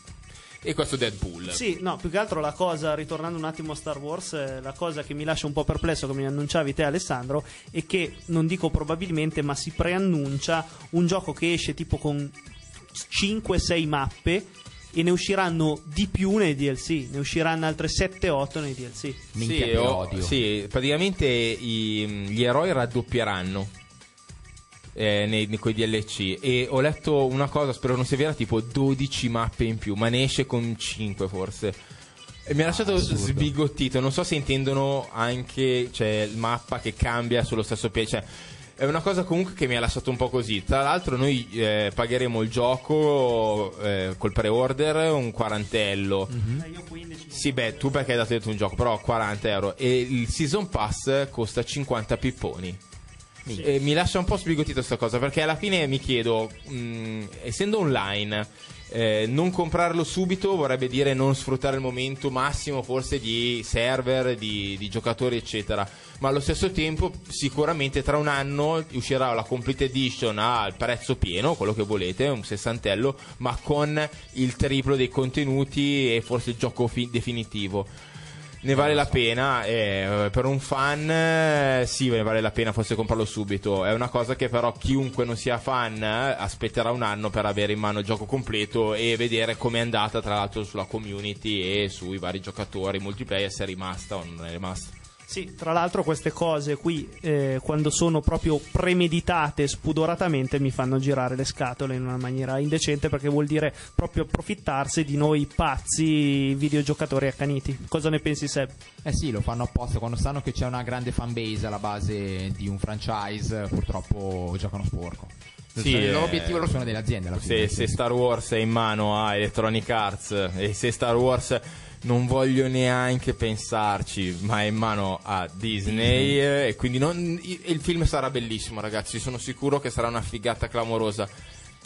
E questo Deadpool. Sì, no, più che altro la cosa, ritornando un attimo a Star Wars, la cosa che mi lascia un po' perplesso, come mi annunciavi te Alessandro, è che, non dico probabilmente, ma si preannuncia un gioco che esce tipo con 5-6 mappe e ne usciranno di più nei DLC, ne usciranno altre 7-8 nei DLC. Minchia, sì, odio. Sì, praticamente gli eroi raddoppieranno nei quei DLC, e ho letto una cosa, spero non sia vera, tipo 12 mappe in più, ma ne esce con 5 forse, e mi ha lasciato sbigottito. Non so se intendono anche, cioè, mappa che cambia sullo stesso piede, cioè, è una cosa comunque che mi ha lasciato un po' così. Tra l'altro noi pagheremo il gioco col pre-order un quarantello. Io 15. Sì, beh, tu perché hai dato dentro un gioco, però €40. E il season pass costa 50 pipponi. Sì. Mi lascia un po' sbigottito sta cosa, perché alla fine mi chiedo, essendo online, non comprarlo subito vorrebbe dire non sfruttare il momento massimo forse di server, di giocatori eccetera, ma allo stesso tempo sicuramente tra un anno uscirà la Complete Edition al prezzo pieno, quello che volete, un sessantello, ma con il triplo dei contenuti e forse il gioco definitivo. Ne vale la pena, per un fan sì, ne vale la pena forse comprarlo subito. È una cosa che però chiunque non sia fan aspetterà un anno per avere in mano il gioco completo e vedere com'è andata, tra l'altro, sulla community e sui vari giocatori multiplayer, se è rimasta o non è rimasta. Sì, tra l'altro queste cose qui, quando sono proprio premeditate spudoratamente, mi fanno girare le scatole in una maniera indecente, perché vuol dire proprio approfittarsi di noi pazzi videogiocatori accaniti. Cosa ne pensi, Seb? Eh sì, lo fanno apposta, quando sanno che c'è una grande fanbase alla base di un franchise, purtroppo giocano sporco. Sì, il loro obiettivo loro sono delle aziende alla fine. Se Star Wars è in mano a Electronic Arts, e se Star Wars, non voglio neanche pensarci, ma è in mano a Disney, e quindi il film sarà bellissimo, ragazzi, sono sicuro che sarà una figata clamorosa.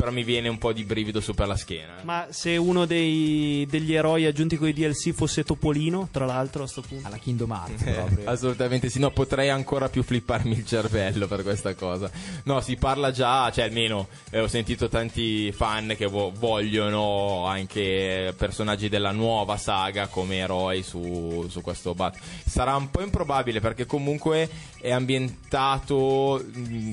però mi viene un po' di brivido sopra la schiena. Ma se uno degli eroi aggiunti con i DLC fosse Topolino, tra l'altro, a sto punto alla Kingdom Hearts proprio. Assolutamente sì, no, potrei ancora più flipparmi il cervello per questa cosa. No, si parla già, cioè almeno ho sentito tanti fan che vogliono anche personaggi della nuova saga come eroi su questo battle. Sarà un po' improbabile perché comunque è ambientato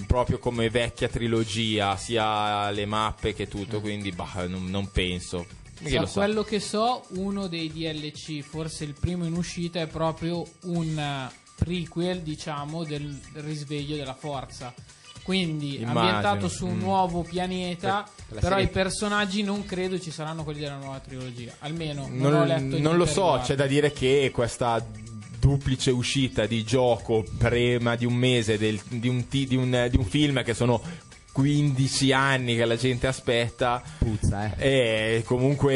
proprio come vecchia trilogia, sia le mappe che tutto, quindi non penso. Quello che so, uno dei DLC, forse il primo in uscita, è proprio un prequel, diciamo, del risveglio della forza, quindi immagino, ambientato su un nuovo pianeta, però serie... i personaggi non credo ci saranno quelli della nuova trilogia, almeno non ho letto. Non lo so, c'è da dire che questa duplice uscita di gioco prima di un mese di un film che sono 15 anni che la gente aspetta, puzza, e comunque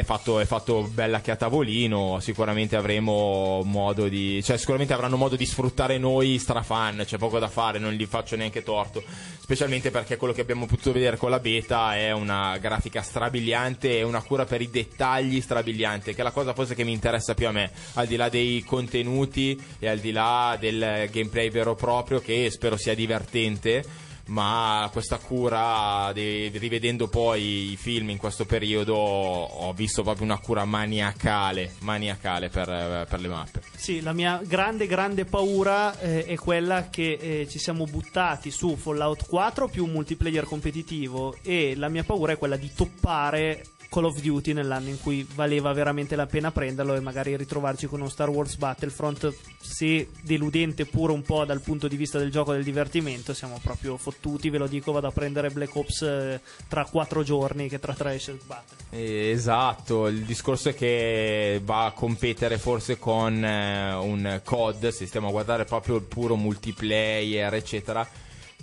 è fatto bella che a tavolino. Sicuramente avremo modo di, cioè sicuramente avranno modo di sfruttare noi strafan, c'è poco da fare, non gli faccio neanche torto, specialmente perché quello che abbiamo potuto vedere con la beta è una grafica strabiliante e una cura per i dettagli strabiliante, che è la cosa forse che mi interessa più a me, al di là dei contenuti e al di là del gameplay vero proprio, che spero sia divertente. Ma questa cura, rivedendo poi i film in questo periodo, ho visto proprio una cura maniacale per le mappe. Sì, la mia grande paura è quella che ci siamo buttati su Fallout 4 più un multiplayer competitivo, e la mia paura è quella di toppare Call of Duty nell'anno in cui valeva veramente la pena prenderlo, e magari ritrovarci con uno Star Wars Battlefront, se deludente pure un po' dal punto di vista del gioco e del divertimento. Siamo proprio fottuti, ve lo dico, vado a prendere Black Ops tra 4 giorni, che tra 3 esce il Battle. Esatto, il discorso è che va a competere forse con un COD, se stiamo a guardare proprio il puro multiplayer eccetera,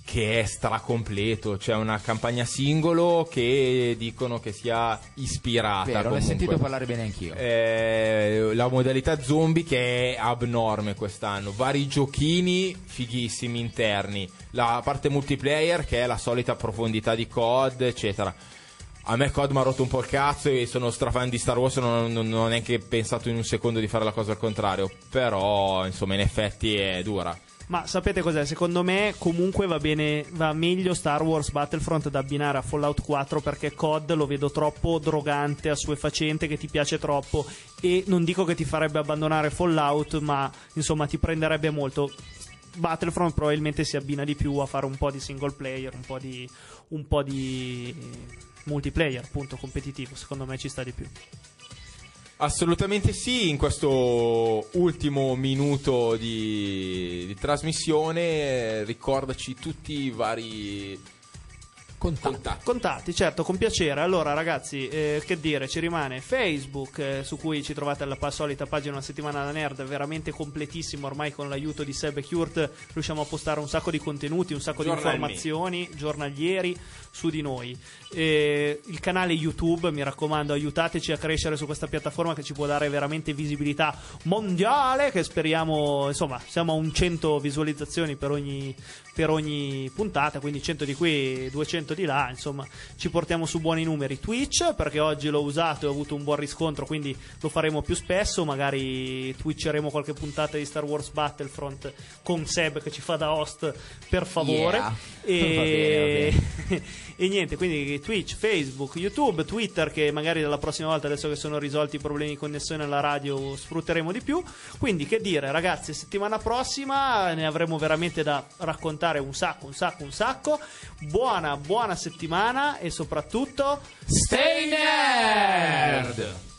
che è stracompleto. C'è una campagna singolo che dicono che sia ispirata. Vero, l'ho sentito parlare bene anch'io. La modalità zombie che è abnorme quest'anno, vari giochini fighissimi interni, la parte multiplayer che è la solita profondità di COD eccetera. A me COD mi ha rotto un po' il cazzo, e sono strafan di Star Wars, non ho neanche pensato in un secondo di fare la cosa al contrario, però insomma in effetti è dura. Ma sapete cos'è? Secondo me comunque va meglio Star Wars Battlefront da abbinare a Fallout 4, perché COD lo vedo troppo drogante, assuefacente, che ti piace troppo, e non dico che ti farebbe abbandonare Fallout, ma insomma ti prenderebbe molto. Battlefront probabilmente si abbina di più a fare un po' di single player, un po' di multiplayer, appunto, competitivo. Secondo me ci sta di più. Assolutamente sì. In questo ultimo minuto di trasmissione ricordaci tutti i vari contatti, certo, con piacere. Allora ragazzi, che dire, ci rimane Facebook, su cui ci trovate alla solita pagina Una Settimana da Nerd, veramente completissimo ormai, con l'aiuto di Seb e Kurt riusciamo a postare un sacco di contenuti, un sacco di informazioni giornalieri su di noi. Il canale YouTube, mi raccomando, aiutateci a crescere su questa piattaforma che ci può dare veramente visibilità mondiale, che speriamo, insomma, siamo a un 100 visualizzazioni per ogni puntata, quindi 100 di qui, 200 di là, insomma ci portiamo su buoni numeri. Twitch, perché oggi l'ho usato e ho avuto un buon riscontro, quindi lo faremo più spesso, magari twitcheremo qualche puntata di Star Wars Battlefront con Seb che ci fa da host, per favore. Yeah. Va bene. E niente, quindi Twitch, Facebook, YouTube, Twitter, che magari dalla prossima volta, adesso che sono risolti i problemi di connessione alla radio, sfrutteremo di più. Quindi che dire ragazzi, settimana prossima ne avremo veramente da raccontare un sacco. Buona settimana e soprattutto stay nerd!